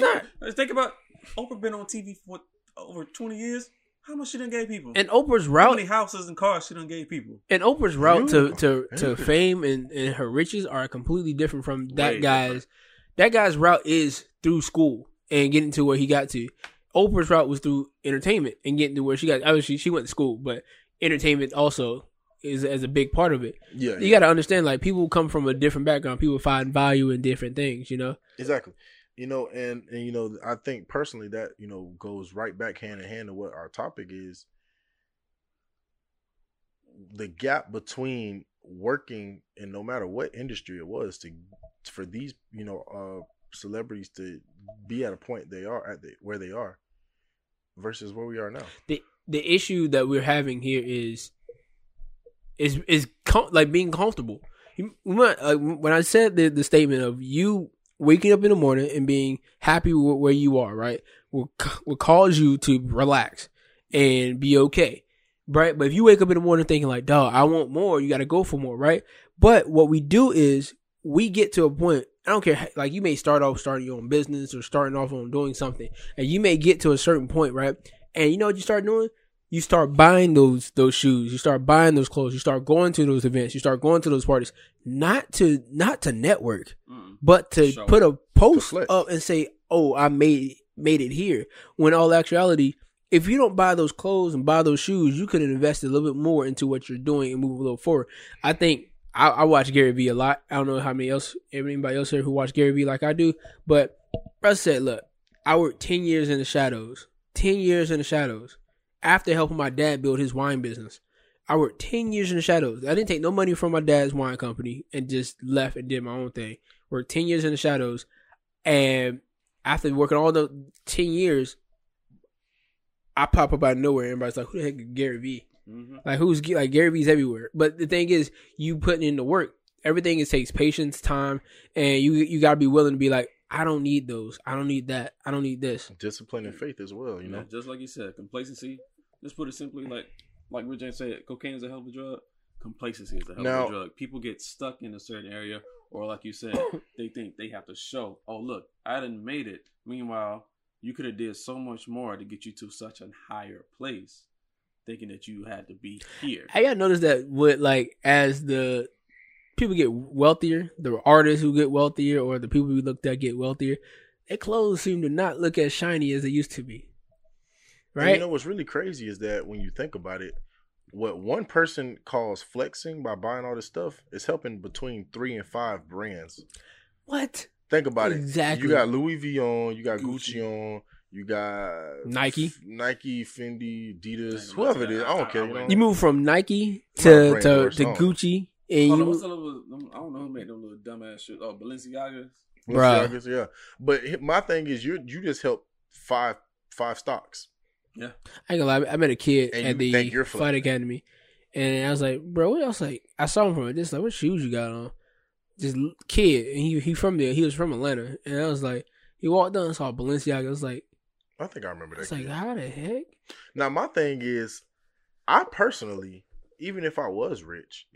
think about Oprah been on TV for over 20 years. How much she done gave people? And Oprah's route, how many houses and cars she done gave people? And Oprah's route to fame and her riches are completely different from that guy's. That guy's route is through school and getting to where he got to. Oprah's route was through entertainment and getting to where she got. Obviously, she went to school, but entertainment also is as a big part of it. Yeah, you got to understand, like, people come from a different background. People find value in different things, you know? Exactly. You know, and you know, I think personally that, you know, goes right back hand in hand to what our topic is. The gap between working in no matter what industry it was for these, you know, celebrities to be at a point they are at where they are versus where we are now. The issue that we're having here is like being comfortable. When I said the statement of you waking up in the morning and being happy with where you are, right, will cause you to relax and be okay. right? But if you wake up in the morning thinking like, dog, I want more, you got to go for more, right? But what we do is we get to a point, I don't care, like you may start off starting your own business or starting off on doing something, and you may get to a certain point, right? And you know what you start doing? You start buying those shoes, you start buying those clothes, you start going to those events, you start going to those parties, not to network, but to put a post up and say, oh, I made it here. When all actuality, if you don't buy those clothes and buy those shoes, you could have invested a little bit more into what you're doing and move a little forward. I think I watch Gary Vee a lot. I don't know how many else, anybody else here who watch Gary Vee like I do, but I said, look, I worked 10 years in the shadows, 10 years in the shadows. After helping my dad build his wine business, I worked 10 years in the shadows. I didn't take no money from my dad's wine company and just left and did my own thing. Worked 10 years in the shadows. And after working all the 10 years, I pop up out of nowhere. Everybody's like, who the heck is Gary Vee? Mm-hmm. Like, who's like Gary Vee's everywhere. But the thing is, you putting in the work. Everything, it takes patience, time, and you got to be willing to be like, I don't need those. I don't need that. I don't need this. Discipline and faith as well, you know? Just like you said, complacency. Let's put it simply, like Rich James said, cocaine is a hell of a drug. Complacency is a hell of a drug. People get stuck in a certain area, or like you said, they think they have to show, oh, look, I done made it. Meanwhile, you could have did so much more to get you to such a higher place, thinking that you had to be here. I got noticed that with, like, as the people get wealthier, the artists who get wealthier, or the people we looked at get wealthier, their clothes seem to not look as shiny as they used to be. Right. And you know what's really crazy is that when you think about it, what one person calls flexing by buying all this stuff is helping between 3 and 5 brands. What? Think about exactly. It. You got Louis Vuitton, you got Gucci on, you got Nike, Fendi, Adidas, whoever it is. I don't care. You move from Nike to Gucci, and I don't know who made them little dumbass shit. Oh, Balenciagas, yeah. But my thing is, you just help five stocks. Yeah, I ain't gonna lie. I met a kid at the Flight Academy, and I was like, "Bro, what else?" Like, I saw him from it. Just like, what shoes you got on? Just kid, and he from there. He was from Atlanta, and I was like, he walked down and saw Balenciaga. I was like, I think I remember that. It's like, how the heck? Now my thing is, I personally, even if I was rich,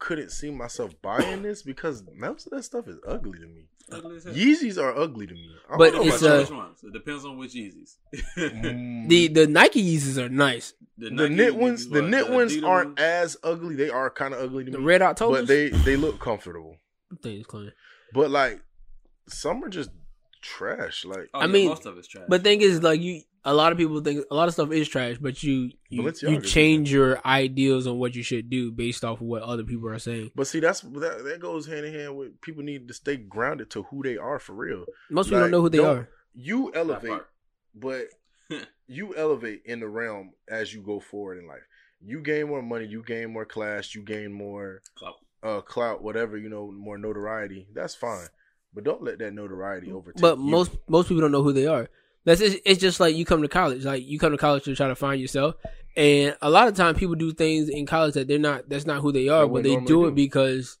couldn't see myself buying this because most of that stuff is ugly to me. Yeezys are ugly to me. But it's which ones. It depends on which Yeezys. The Nike Yeezys are nice. The knit ones, the knit ones aren't as ugly. They are kind of ugly to me. The Red Octobers, but they look comfortable. Things clean. But like some are just trash. Like most of it's trash. But thing is, like a lot of people think a lot of stuff is trash, but you change your ideals on what you should do based off of what other people are saying. But see, that goes hand in hand with people need to stay grounded to who they are for real. Most people don't know who they are. You elevate, but you elevate in the realm as you go forward in life. You gain more money, you gain more class, you gain more clout, whatever, more notoriety. That's fine, but don't let that notoriety overtake. But most people don't know who they are. It's just like you come to college. Like you come to college to try to find yourself, and a lot of time people do things in college that they're not. That's not who they are, but they do it because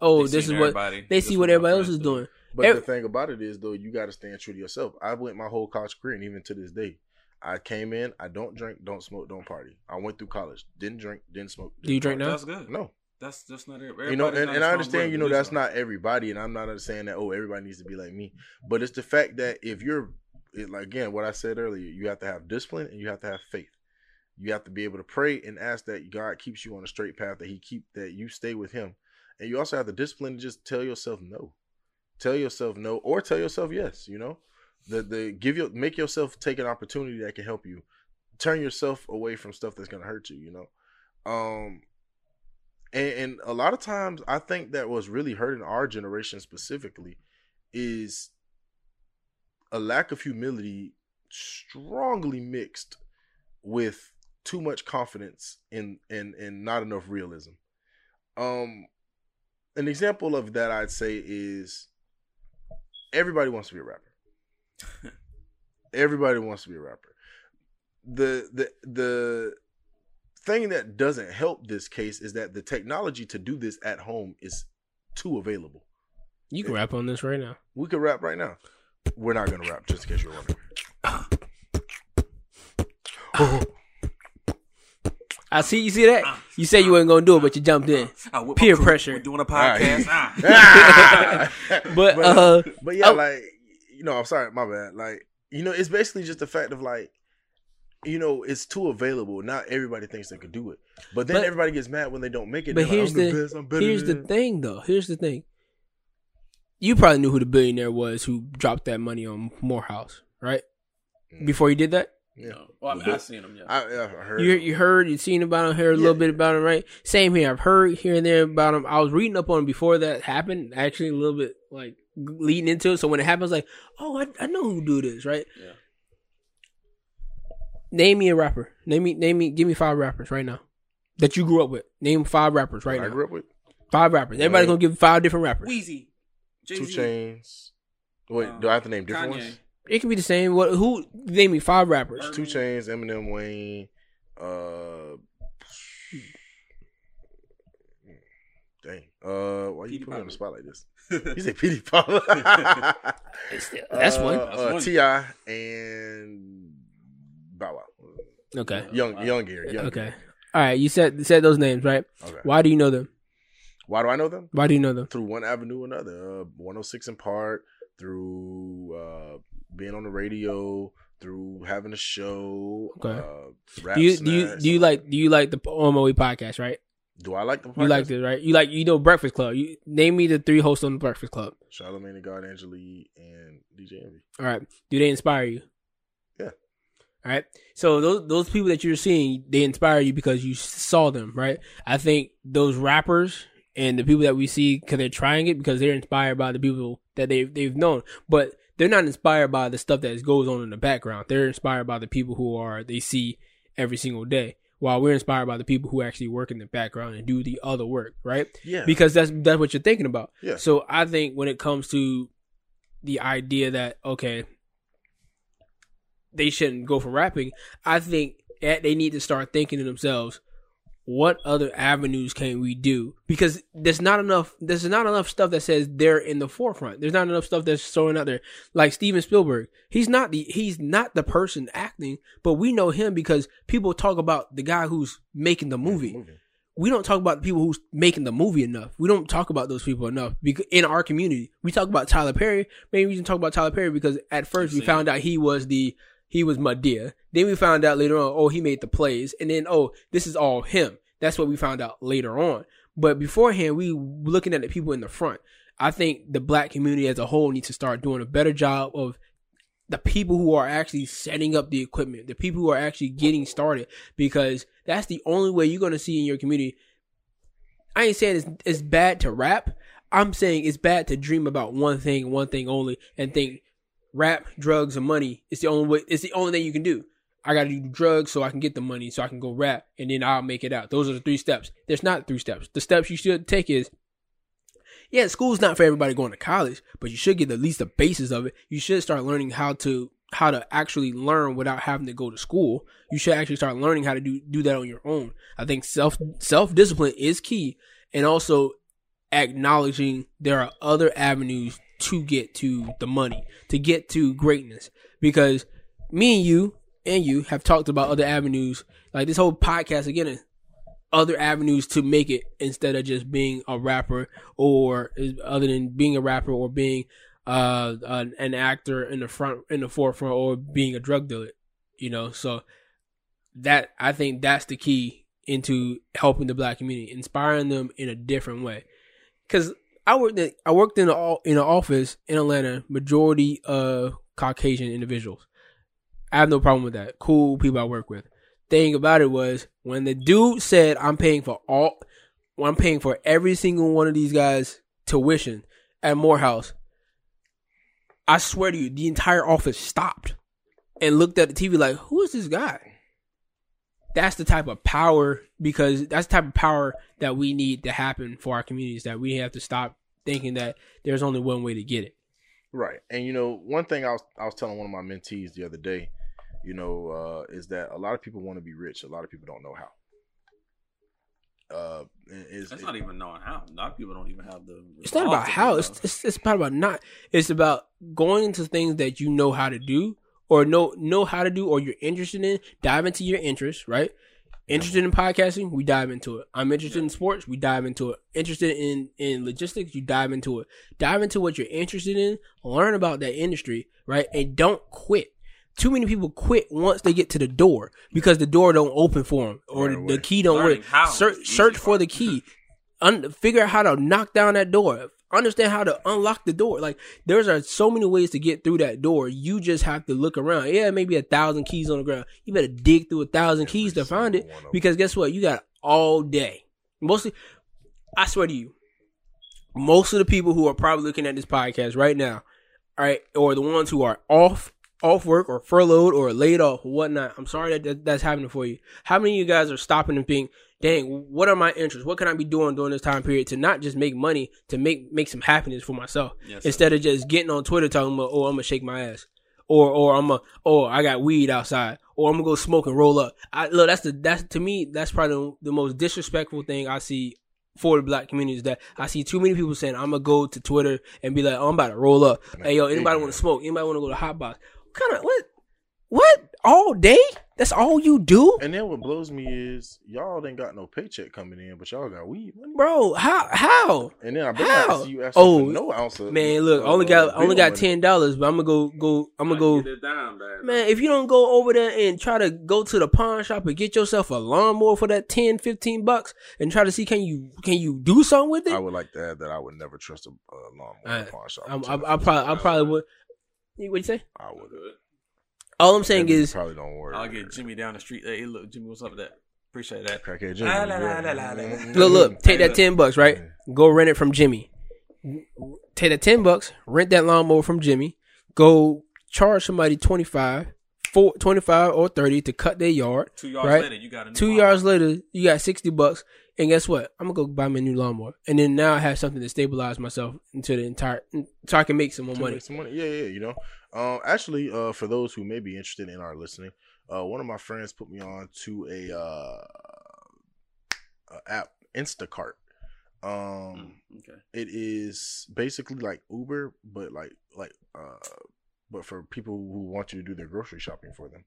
this is what they see what everybody else is doing. But the thing about it is, though, you got to stand true to yourself. I went my whole college career, and even to this day, I came in. I don't drink, don't smoke, don't party. I went through college, didn't drink, didn't smoke. Do you drink now? That's good. No. That's just not everybody. I understand, that's not everybody, and I'm not saying that, everybody needs to be like me. But it's the fact that if you're again, what I said earlier, you have to have discipline and you have to have faith. You have to be able to pray and ask that God keeps you on a straight path, that that you stay with him. And you also have the discipline to just tell yourself no. Tell yourself no or tell yourself yes, make yourself take an opportunity that can help you. Turn yourself away from stuff that's going to hurt you, And a lot of times I think that what's really hurting our generation specifically is a lack of humility strongly mixed with too much confidence and not enough realism. An example of that I'd say is everybody wants to be a rapper. The thing that doesn't help this case is that the technology to do this at home is too available. You can rap on this right now. We could rap right now. We're not gonna rap, just in case you're wondering. I see. You see that? You said you weren't gonna do it, but you jumped in. Peer pressure. We're doing a podcast. But yeah, like, you know, I'm sorry, my bad. Like, you know, it's basically just the fact of like, you know, it's too available. Not everybody thinks they could do it, but then everybody gets mad when they don't make it. But Here's the thing. You probably knew who the billionaire was who dropped that money on Morehouse, right? Before he did that? Yeah. Well, I mean, I've seen him, yeah. I've heard. You heard, you've seen about him, heard a little bit about him, right? Same here. I've heard here and there about him. I was reading up on him before that happened, actually, a little bit, like, leading into it. So when it happened, I was like, oh, I know who do this, right? Yeah. Name me a rapper. Give me 5 rappers right now that you grew up with. Name 5 rappers right now. I grew up with? 5 rappers. Everybody's going to give 5 different rappers. Weezy. Jay-Z. 2 Chainz. Wait, do I have to name different Kanye. Ones? It can be the same. What? Who? Name me 5 rappers. 2 Chainz, Eminem, Wayne. Dang. Why you put me on the spot like this? You said PewDiePie. That's one. T.I. and Bow Wow. Okay. Young Gary. Okay. All right. You said those names, right? Okay. Why do you know them? Why do I know them? Why do you know them? Through one avenue or another. 106 in Park. Through being on the radio, through having a show, rap do you like the OMOE podcast, right? Do I like the podcast? You like this, right? You know Breakfast Club. You name me the 3 hosts on the Breakfast Club. Charlamagne tha God, Angela Yee, and DJ Envy. All right. Do they inspire you? Yeah. All right. So those people that you're seeing, they inspire you because you saw them, right? I think those rappers and the people that we see, because they're trying it, because they're inspired by the people that they've known. But they're not inspired by the stuff that goes on in the background. They're inspired by the people who they see every single day. While we're inspired by the people who actually work in the background and do the other work, right? Yeah. Because that's what you're thinking about. Yeah. So I think when it comes to the idea that, okay, they shouldn't go for rapping, I think they need to start thinking to themselves, what other avenues can we do? Because there's not enough stuff that says they're in the forefront. There's not enough stuff that's thrown out there. Like Steven Spielberg, he's not the person acting, but we know him because people talk about the guy who's making the movie. We don't talk about the people who's making the movie enough. We don't talk about those people enough in our community. We talk about Tyler Perry. Maybe we can talk about Tyler Perry because at first we found out he was Madea. Then we found out later on, oh, he made the plays. And then, oh, this is all him. That's what we found out later on. But beforehand, we looking at the people in the front. I think the black community as a whole needs to start doing a better job of the people who are actually setting up the equipment, the people who are actually getting started, because that's the only way you're going to see in your community. I ain't saying it's bad to rap. I'm saying it's bad to dream about one thing only, and think, rap, drugs, and money. It's the only way. It's the only thing you can do. I gotta do drugs so I can get the money, so I can go rap, and then I'll make it out. Those are the 3 steps. There's not 3 steps. The steps you should take is, yeah, school's not for everybody going to college, but you should get at least the basis of it. You should start learning how to actually learn without having to go to school. You should actually start learning how to do that on your own. I think self-discipline is key, and also acknowledging there are other avenues to get to the money, to get to greatness, because me and you have talked about other avenues. Like this whole podcast again is other avenues to make it, instead of just being a rapper, or other than being a rapper, or being an actor in the forefront, or being a drug dealer, you know. So that, I think that's the key into helping the black community, inspiring them in a different way. Because I worked in an office in Atlanta, majority of Caucasian individuals. I have no problem with that. Cool people I work with. Thing about it was, when the dude said, I'm paying for every single one of these guys' tuition at Morehouse, I swear to you, the entire office stopped and looked at the TV like, who is this guy? That's the type of power, because that's the type of power that we need to happen for our communities, that we have to stop thinking that there's only one way to get it. Right. And, you know, one thing I was telling one of my mentees the other day, you know, is that a lot of people want to be rich. A lot of people don't know how. That's not even knowing how. A lot of people don't even have the... It's not about how. It's not about not. It's about going into things that you know how to do, or know how to do, or you're interested in. Dive into your interests, right? Interested in podcasting? We dive into it. I'm interested in sports? We dive into it. Interested in logistics? You dive into it. Dive into what you're interested in. Learn about that industry, right? And don't quit. Too many people quit once they get to the door because the door don't open for them or the key don't work. Search for the key. Figure out how to knock down that door. Understand how to unlock the door. Like, there's are so many ways to get through that door. You just have to look around. Yeah, maybe 1,000 keys on the ground. You better dig through 1,000 keys to find it, because guess what? You got all day. Mostly, I swear to you, most of the people who are probably looking at this podcast right now, all right, or the ones who are off work or furloughed or laid off or whatnot, I'm sorry that's happening for you. How many of you guys are stopping and thinking, dang, what are my interests? What can I be doing during this time period to not just make money, to make some happiness for myself? Yes, instead of just getting on Twitter talking about, oh, I'm going to shake my ass. Or I'm going to, oh, I got weed outside. Or I'm going to go smoke and roll up. Look, to me, that's probably the most disrespectful thing I see for the black community, is that I see too many people saying, I'm going to go to Twitter and be like, oh, I'm about to roll up. Hey, yo, anybody want to smoke? Anybody want to go to Hot Box? Kind of what all day? That's all you do? And then what blows me is y'all ain't got no paycheck coming in, but y'all got weed money, bro. How? And then I bet I see you asking for no ounce of, man. Look, only got $10, but I'm gonna go. I'm gonna go. Man, if you don't go over there and try to go to the pawn shop and get yourself a lawnmower for that $10-15 and try to see can you do something with it? I would like to add that I would never trust a lawnmower at a pawn shop. I probably would. What'd you say? I would. All I'm saying is, probably don't worry. I'll get Jimmy down the street. Hey, look, Jimmy, what's up with that? Appreciate that. Okay, Jimmy. Look, take that $10, right? Go rent it from Jimmy. Take that $10, rent that lawnmower from Jimmy. Go charge somebody $25 or $30 to cut their yard. 2 yards later, you got a new 2 yards later, you got $60. And guess what? I'm gonna go buy me a new lawnmower, and then now I have something to stabilize myself into the entire, so I can make some more money. Yeah. You know, actually, for those who may be interested in our listening, one of my friends put me on to a app, Instacart. Okay. It is basically like Uber, but but for people who want you to do their grocery shopping for them.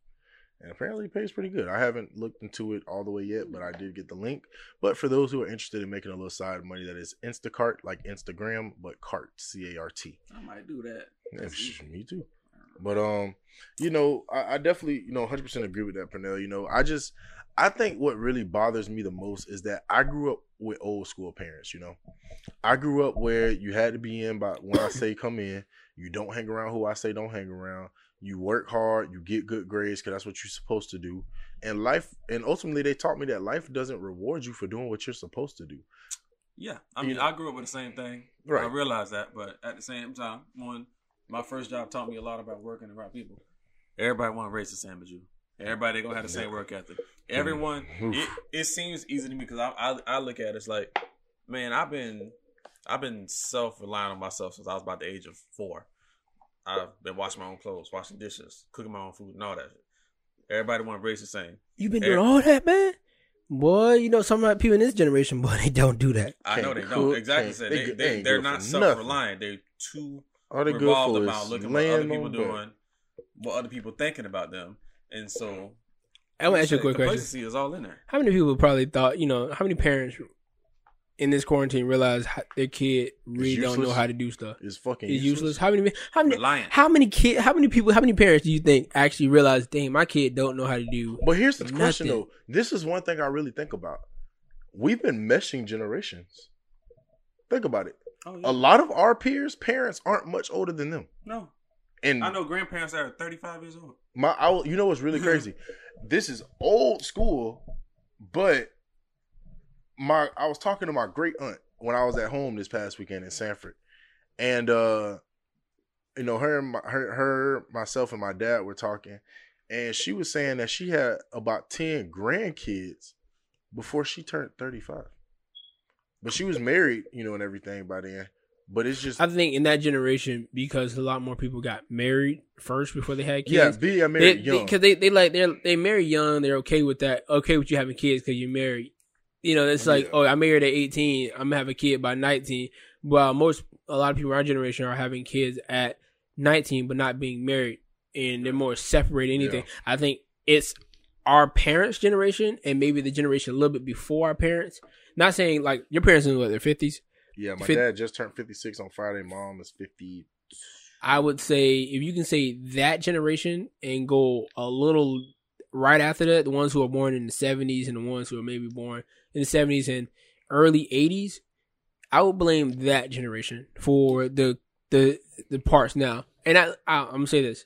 And apparently it pays pretty good. I haven't looked into it all the way yet, but I did get the link. But for those who are interested in making a little side money, that is Instacart, like Instagram, but cart, C-A-R-T. I might do that. Yeah, me too. But, you know, I definitely, you know, 100% agree with that, Parnell. You know, I think what really bothers me the most is that I grew up with old school parents, you know. I grew up where you had to be in by when I say come in. You don't hang around who I say don't hang around. You work hard, you get good grades because that's what you're supposed to do. And life, and ultimately they taught me that life doesn't reward you for doing what you're supposed to do. Yeah. I mean, I grew up with the same thing. Right. I realized that, but at the same time, my first job taught me a lot about working around people. Everybody want to raise the same as you. Everybody gonna have the same work ethic. Everyone, it seems easy to me because I look at it, it's like, man, I've been self-reliant on myself since I was about the age of 4. I've been washing my own clothes, washing dishes, cooking my own food, and all that. Everybody want to raise the same. You've been doing all that, man? Boy, you know, some people in this generation, boy, they don't do that. I know they don't. Exactly. So they're not self-reliant. They're too revolved about looking at what other people doing, what other people thinking about them. And so, I want to ask you a quick question. Complacency is all in there. How many people probably thought, you know, how many parents in this quarantine realize their kid really don't know how to do stuff? It's fucking useless. How many parents do you think actually realize, dang, my kid don't know how to do? But here's the question though. This is one thing I really think about. We've been meshing generations. Think about it. Oh, yeah. A lot of our peers' parents aren't much older than them. No. And I know grandparents that are 35 years old. You know what's really crazy? This is old school, but I was talking to my great aunt when I was at home this past weekend in Sanford, and you know, myself, and my dad were talking, and she was saying that she had about 10 grandkids before she turned 35, but she was married, you know, and everything by then. But it's just, I think in that generation, because a lot more people got married first before they had kids. Yeah, married young. Because they marry young. They're okay with that. Okay with you having kids because you're married. You know, it's like, I married at 18. I'm going to have a kid by 19. Well, a lot of people in our generation are having kids at 19, but not being married. And they're more separate anything. Yeah. I think it's our parents' generation and maybe the generation a little bit before our parents. Not saying like your parents in what, their 50s. Yeah, my dad just turned 56 on Friday. Mom is 50. I would say if you can say that generation and go a little right after that, the ones who are born in the 70s and the ones who are maybe born in the 70s and early 80s, I would blame that generation for the parts now. And I'm gonna say this: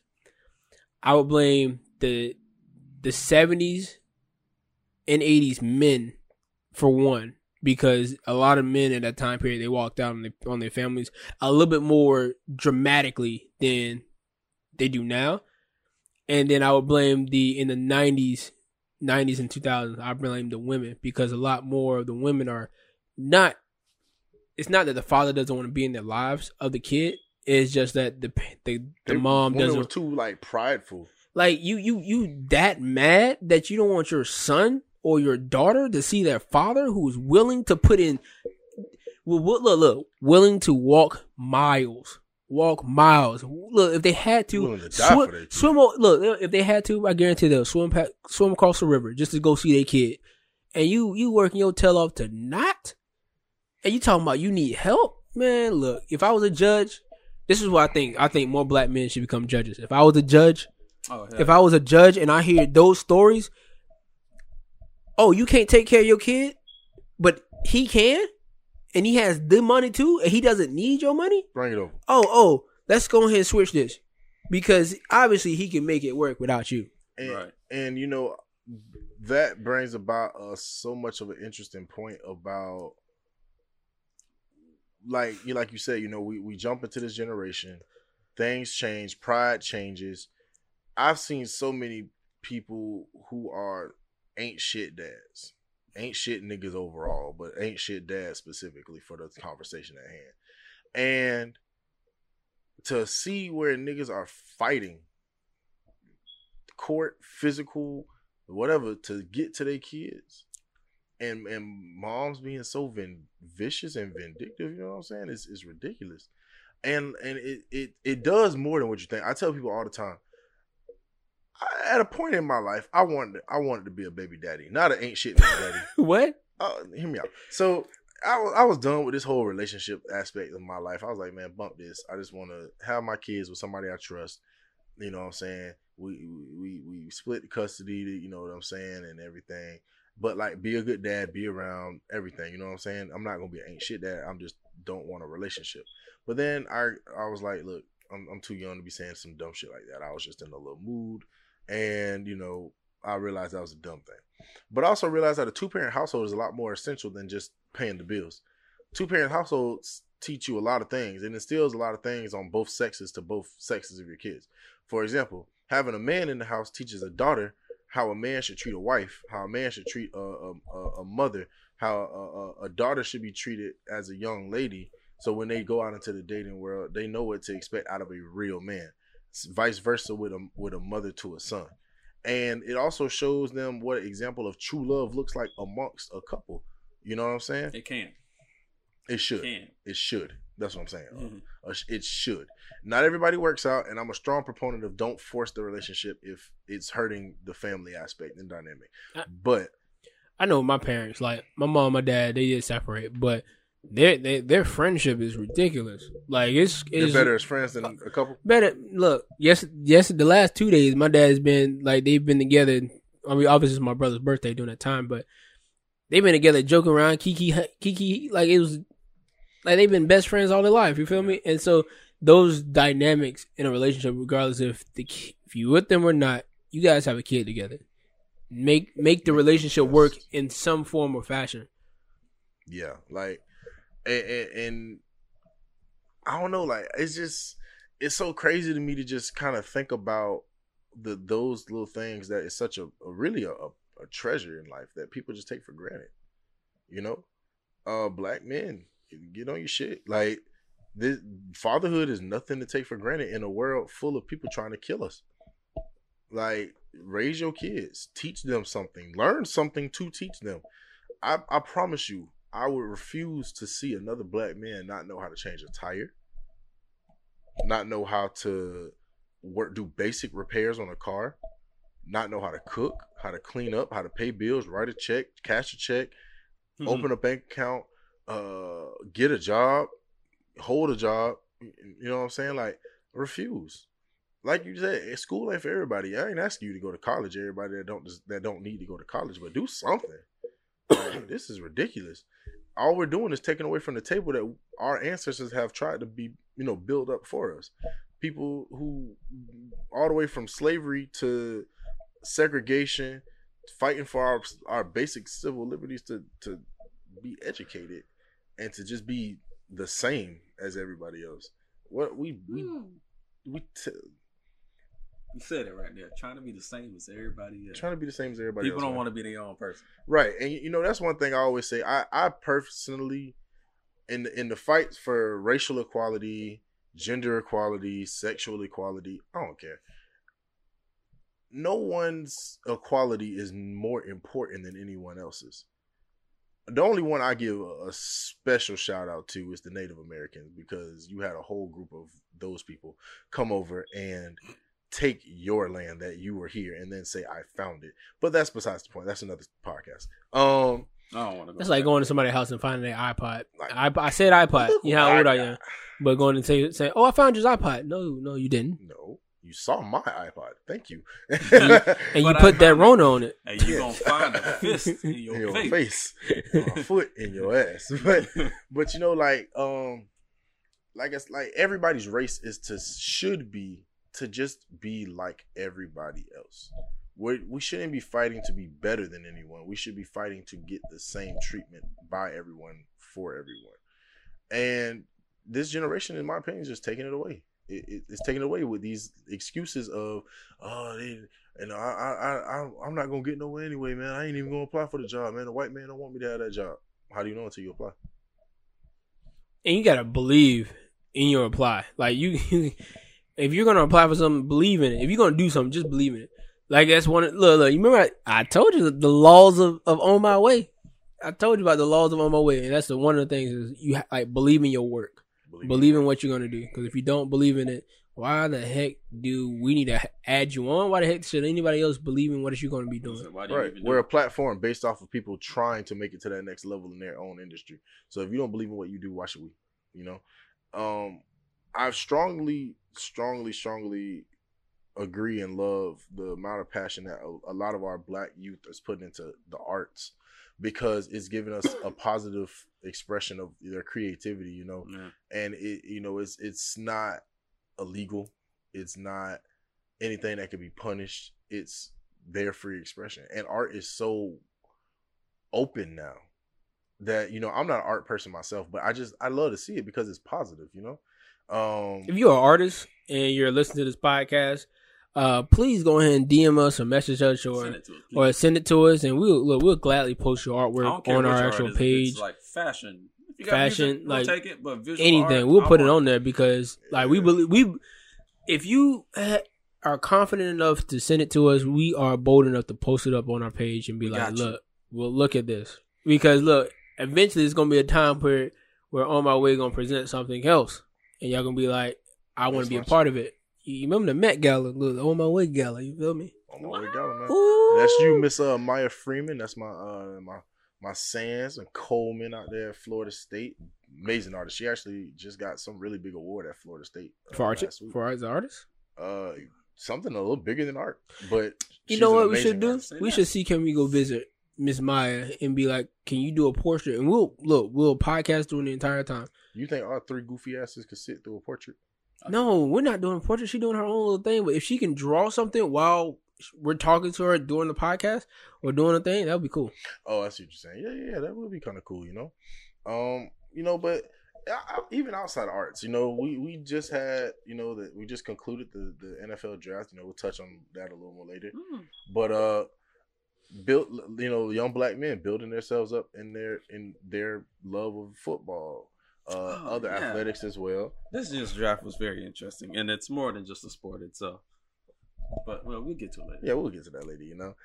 I would blame the 70s and 80s men for one. Because a lot of men at that time period, they walked out on their families a little bit more dramatically than they do now. And then I would blame in the 90s and 2000s, I blame the women because a lot more of the women are not. It's not that the father doesn't want to be in their lives of the kid. It's just that the mom doesn't. Women were too like prideful. Like you that mad that you don't want your son or your daughter to see their father who's willing to put in, willing to walk miles. Look, if they had to swim, if they had to, I guarantee they'll swim across the river just to go see their kid. And you working your tail off to not, and you talking about you need help, man. Look, if I was a judge, this is what I think. I think more black men should become judges. If I was a judge, and I hear those stories. Oh, you can't take care of your kid, but he can, and he has the money too, and he doesn't need your money? Bring it over. Oh, let's go ahead and switch this, because obviously he can make it work without you. And you know, that brings about so much of an interesting point about, like you said, you know, we jump into this generation, things change, pride changes. I've seen so many people who are ain't shit dads, ain't shit niggas overall, but ain't shit dads specifically for the conversation at hand. And to see where niggas are fighting court, physical, whatever, to get to their kids, and moms being so vicious and vindictive, you know what I'm saying? It's ridiculous. And it does more than what you think. I tell people all the time, at a point in my life, I wanted to be a baby daddy, not an ain't shit daddy. What? Hear me out. So I was done with this whole relationship aspect of my life. I was like, man, bump this. I just want to have my kids with somebody I trust. You know what I'm saying? We split the custody. You know what I'm saying, and everything. But like, be a good dad, be around everything. You know what I'm saying? I'm not gonna be an ain't shit dad. I'm just don't want a relationship. But then I was like, look, I'm too young to be saying some dumb shit like that. I was just in a little mood. And, you know, I realized that was a dumb thing. But I also realized that a two-parent household is a lot more essential than just paying the bills. Two-parent households teach you a lot of things and instills a lot of things on both sexes to both sexes of your kids. For example, having a man in the house teaches a daughter how a man should treat a wife, how a man should treat a mother, how a daughter should be treated as a young lady. So when they go out into the dating world, they know what to expect out of a real man. Vice versa with a mother to a son. And it also shows them what an example of true love looks like amongst a couple. You know what I'm saying? It can. It should. It should. That's what I'm saying. Mm-hmm. It should. Not everybody works out, and I'm a strong proponent of don't force the relationship if it's hurting the family aspect and dynamic. But I know my parents, like my mom, my dad, they did separate, but their friendship is ridiculous. Like it's better as friends than a couple. Better look. Yes. The last 2 days, my dad's been like they've been together. I mean, obviously, it's my brother's birthday during that time, but they've been together, joking around, kiki. Like it was like they've been best friends all their life. You feel me? And so those dynamics in a relationship, regardless if you with them or not, you guys have a kid together. Make the relationship work in some form or fashion. Yeah, like. And I don't know, like it's so crazy to me to just kind of think about those little things that is such a really a treasure in life that people just take for granted. You know, black men, get on your shit. Like this fatherhood is nothing to take for granted in a world full of people trying to kill us. Like raise your kids, teach them something, learn something to teach them. I promise you. I would refuse to see another black man not know how to change a tire, not know how to do basic repairs on a car, not know how to cook, how to clean up, how to pay bills, write a check, cash a check, mm-hmm. open a bank account, get a job, hold a job. You know what I'm saying? Like, refuse. Like you said, school ain't for everybody. I ain't asking you to go to college. Everybody that don't need to go to college, but do something. Like, this is ridiculous. All we're doing is taking away from the table that our ancestors have tried to be, build up for us. People who, all the way from slavery to segregation, fighting for our basic civil liberties to be educated and to just be the same as everybody else. What you said it right there. Trying to be the same as everybody else. People don't want to be their own person. Right. And, that's one thing I always say. I personally, in the fights for racial equality, gender equality, sexual equality, I don't care. No one's equality is more important than anyone else's. The only one I give a special shout out to is the Native Americans, because you had a whole group of those people come over and take your land that you were here and then say, I found it. But that's besides the point. That's another podcast. I don't want to go. It's like going to somebody's house and finding their iPod. Like, I said iPod. You know how old I am. But going and saying, oh, I found your iPod. No, you didn't. No. You saw my iPod. Thank you. and you put that Rona on it. And you're going to find a fist in your face. A foot in your ass. But like everybody's race should be to just be like everybody else. We shouldn't be fighting to be better than anyone. We should be fighting to get the same treatment by everyone, for everyone. And this generation, in my opinion, is just taking it away. It's taken away with these excuses of, I'm not gonna get nowhere anyway, man. I ain't even gonna apply for the job, man. The white man don't want me to have that job. How do you know until you apply? And you gotta believe in your apply. Like you, if you're gonna apply for something, believe in it. If you're gonna do something, just believe in it. Like that's one. Look. You remember I told you the laws of on my way. I told you about the laws of on my way, and that's one of the things is you like believe in your work. Believe in what you're going to do. Because if you don't believe in it, why the heck do we need to add you on? Why the heck should anybody else believe in what you're going to be doing? Right. We're a platform based off of people trying to make it to that next level in their own industry. So if you don't believe in what you do, why should we? I strongly agree and love the amount of passion that a lot of our black youth is putting into the arts, because it's giving us a positive expression of their creativity, and it, it's not illegal. It's not anything that could be punished. It's their free expression. And art is so open now that, I'm not an art person myself, but I love to see it because it's positive, If you're an artist and you're listening to this podcast, please go ahead and DM us or message us or send it to us, and we'll gladly post your artwork on our actual page. Like fashion, if you got fashion, music, we'll take it, but visual anything, art, we'll put it on there because we believe if you are confident enough to send it to us, we are bold enough to post it up on our page and be look, we'll look at this, because look, eventually it's gonna be a time period where On My Way gonna present something else, and y'all gonna be like, I want to be a part of it. You remember the Met Gala, the On My Way Gala? You feel me? On My Way Gala, man. Ooh. That's you, Miss Maya Freeman. That's my my Sands and Coleman out there at Florida State. Amazing artist. She actually just got some really big award at Florida State for arts artists. Something a little bigger than art. But you know what we should do? We should see. Can we go visit Miss Maya and be like, can you do a portrait? And we'll podcast during the entire time. You think our three goofy asses could sit through a portrait? No, we're not doing a portrait. She's doing her own little thing. But if she can draw something while we're talking to her during the podcast or doing a thing, that would be cool. Oh, I see what you're saying. Yeah, that would be kind of cool, but even outside of arts, we just had, we just concluded the NFL draft. We'll touch on that a little more later. Mm. But young black men building themselves up in their love of football. Athletics as well. This year's draft was very interesting, and it's more than just a sport itself. But we'll get to it later. Yeah, we'll get to that later.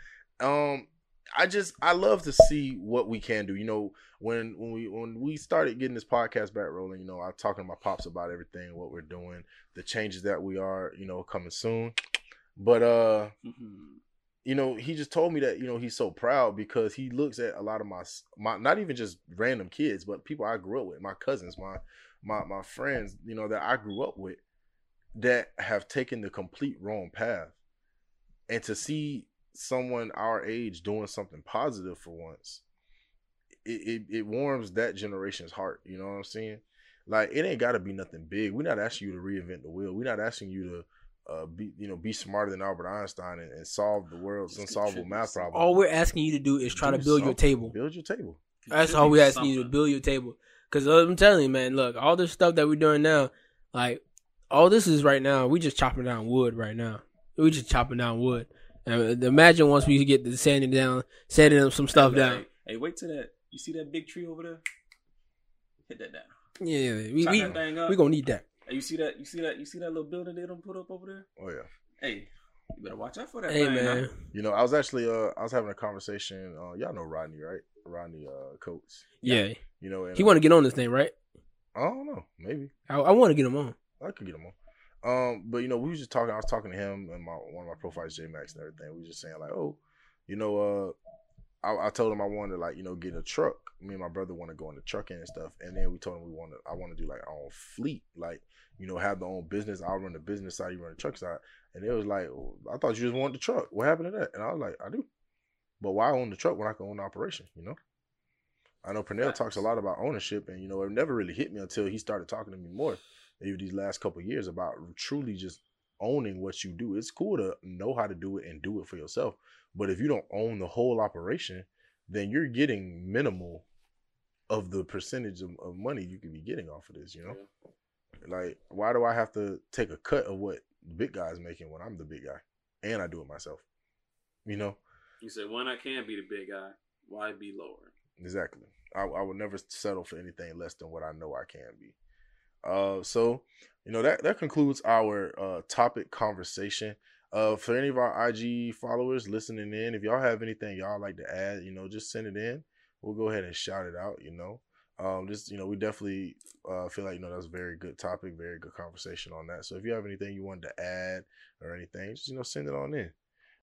I love to see what we can do. When we started getting this podcast back rolling, I'm talking to my pops about everything, what we're doing, the changes that we are, coming soon. But you know, he just told me that, you know, he's so proud because he looks at a lot of my not even just random kids, but people I grew up with, my cousins, my friends, you know, that I grew up with that have taken the complete wrong path. And to see someone our age doing something positive for once, it warms that generation's heart. You know what I'm saying? Like, it ain't got to be nothing big. We're not asking you to reinvent the wheel. We're not asking you to be smarter than Albert Einstein and solve the world's unsolvable math problem. All we're asking you to do is try to build your table. Build your table. That's all we're asking you to build your table. Because I'm telling you, man, look, all this stuff that we're doing now, like, all this is right now, we just chopping down wood right now. We just chopping down wood. And imagine once we get the sanding some stuff down. Hey, wait till that. You see that big tree over there? Hit that down. Yeah, we gonna need that. Hey, you see that little building they done put up over there? Oh yeah. Hey, you better watch out for that. Hey, man. You know, I was actually I was having a conversation. Y'all know Rodney, right? Rodney Coates. Yeah. You know, and, he want to get on this thing, right? I don't know. Maybe. I want to get him on. I could get him on. But you know, we was just talking. I was talking to him and one of my profiles, J Max, and everything. We were just saying like, oh, you know, I told him I wanted to, like, you know, get a truck. Me and my brother want to go in the trucking and stuff. And then we told him I want to do like our own fleet, like, you know, have the own business. I'll run the business side, you run the truck side. And it was like, oh, I thought you just wanted the truck. What happened to that? And I was like, I do, but why own the truck when I can own the operation? You know, I know Parnell talks a lot about ownership, and you know, it never really hit me until he started talking to me more over these last couple of years about truly just owning what you do. It's cool to know how to do it and do it for yourself, but if you don't own the whole operation, then you're getting minimal of the percentage of money you could be getting off of this, you know? Yeah. Like, why do I have to take a cut of what the big guy is making when I'm the big guy and I do it myself, you know? You said, when I can be the big guy, why be lower? Exactly. I would never settle for anything less than what I know I can be. So, you know, that concludes our topic conversation. For any of our IG followers listening in, if y'all have anything y'all like to add, you know, just send it in. We'll go ahead and shout it out, you know. Just, you know, we definitely feel like, you know, that's a very good topic, very good conversation on that. So if you have anything you wanted to add or anything, just, you know, send it on in.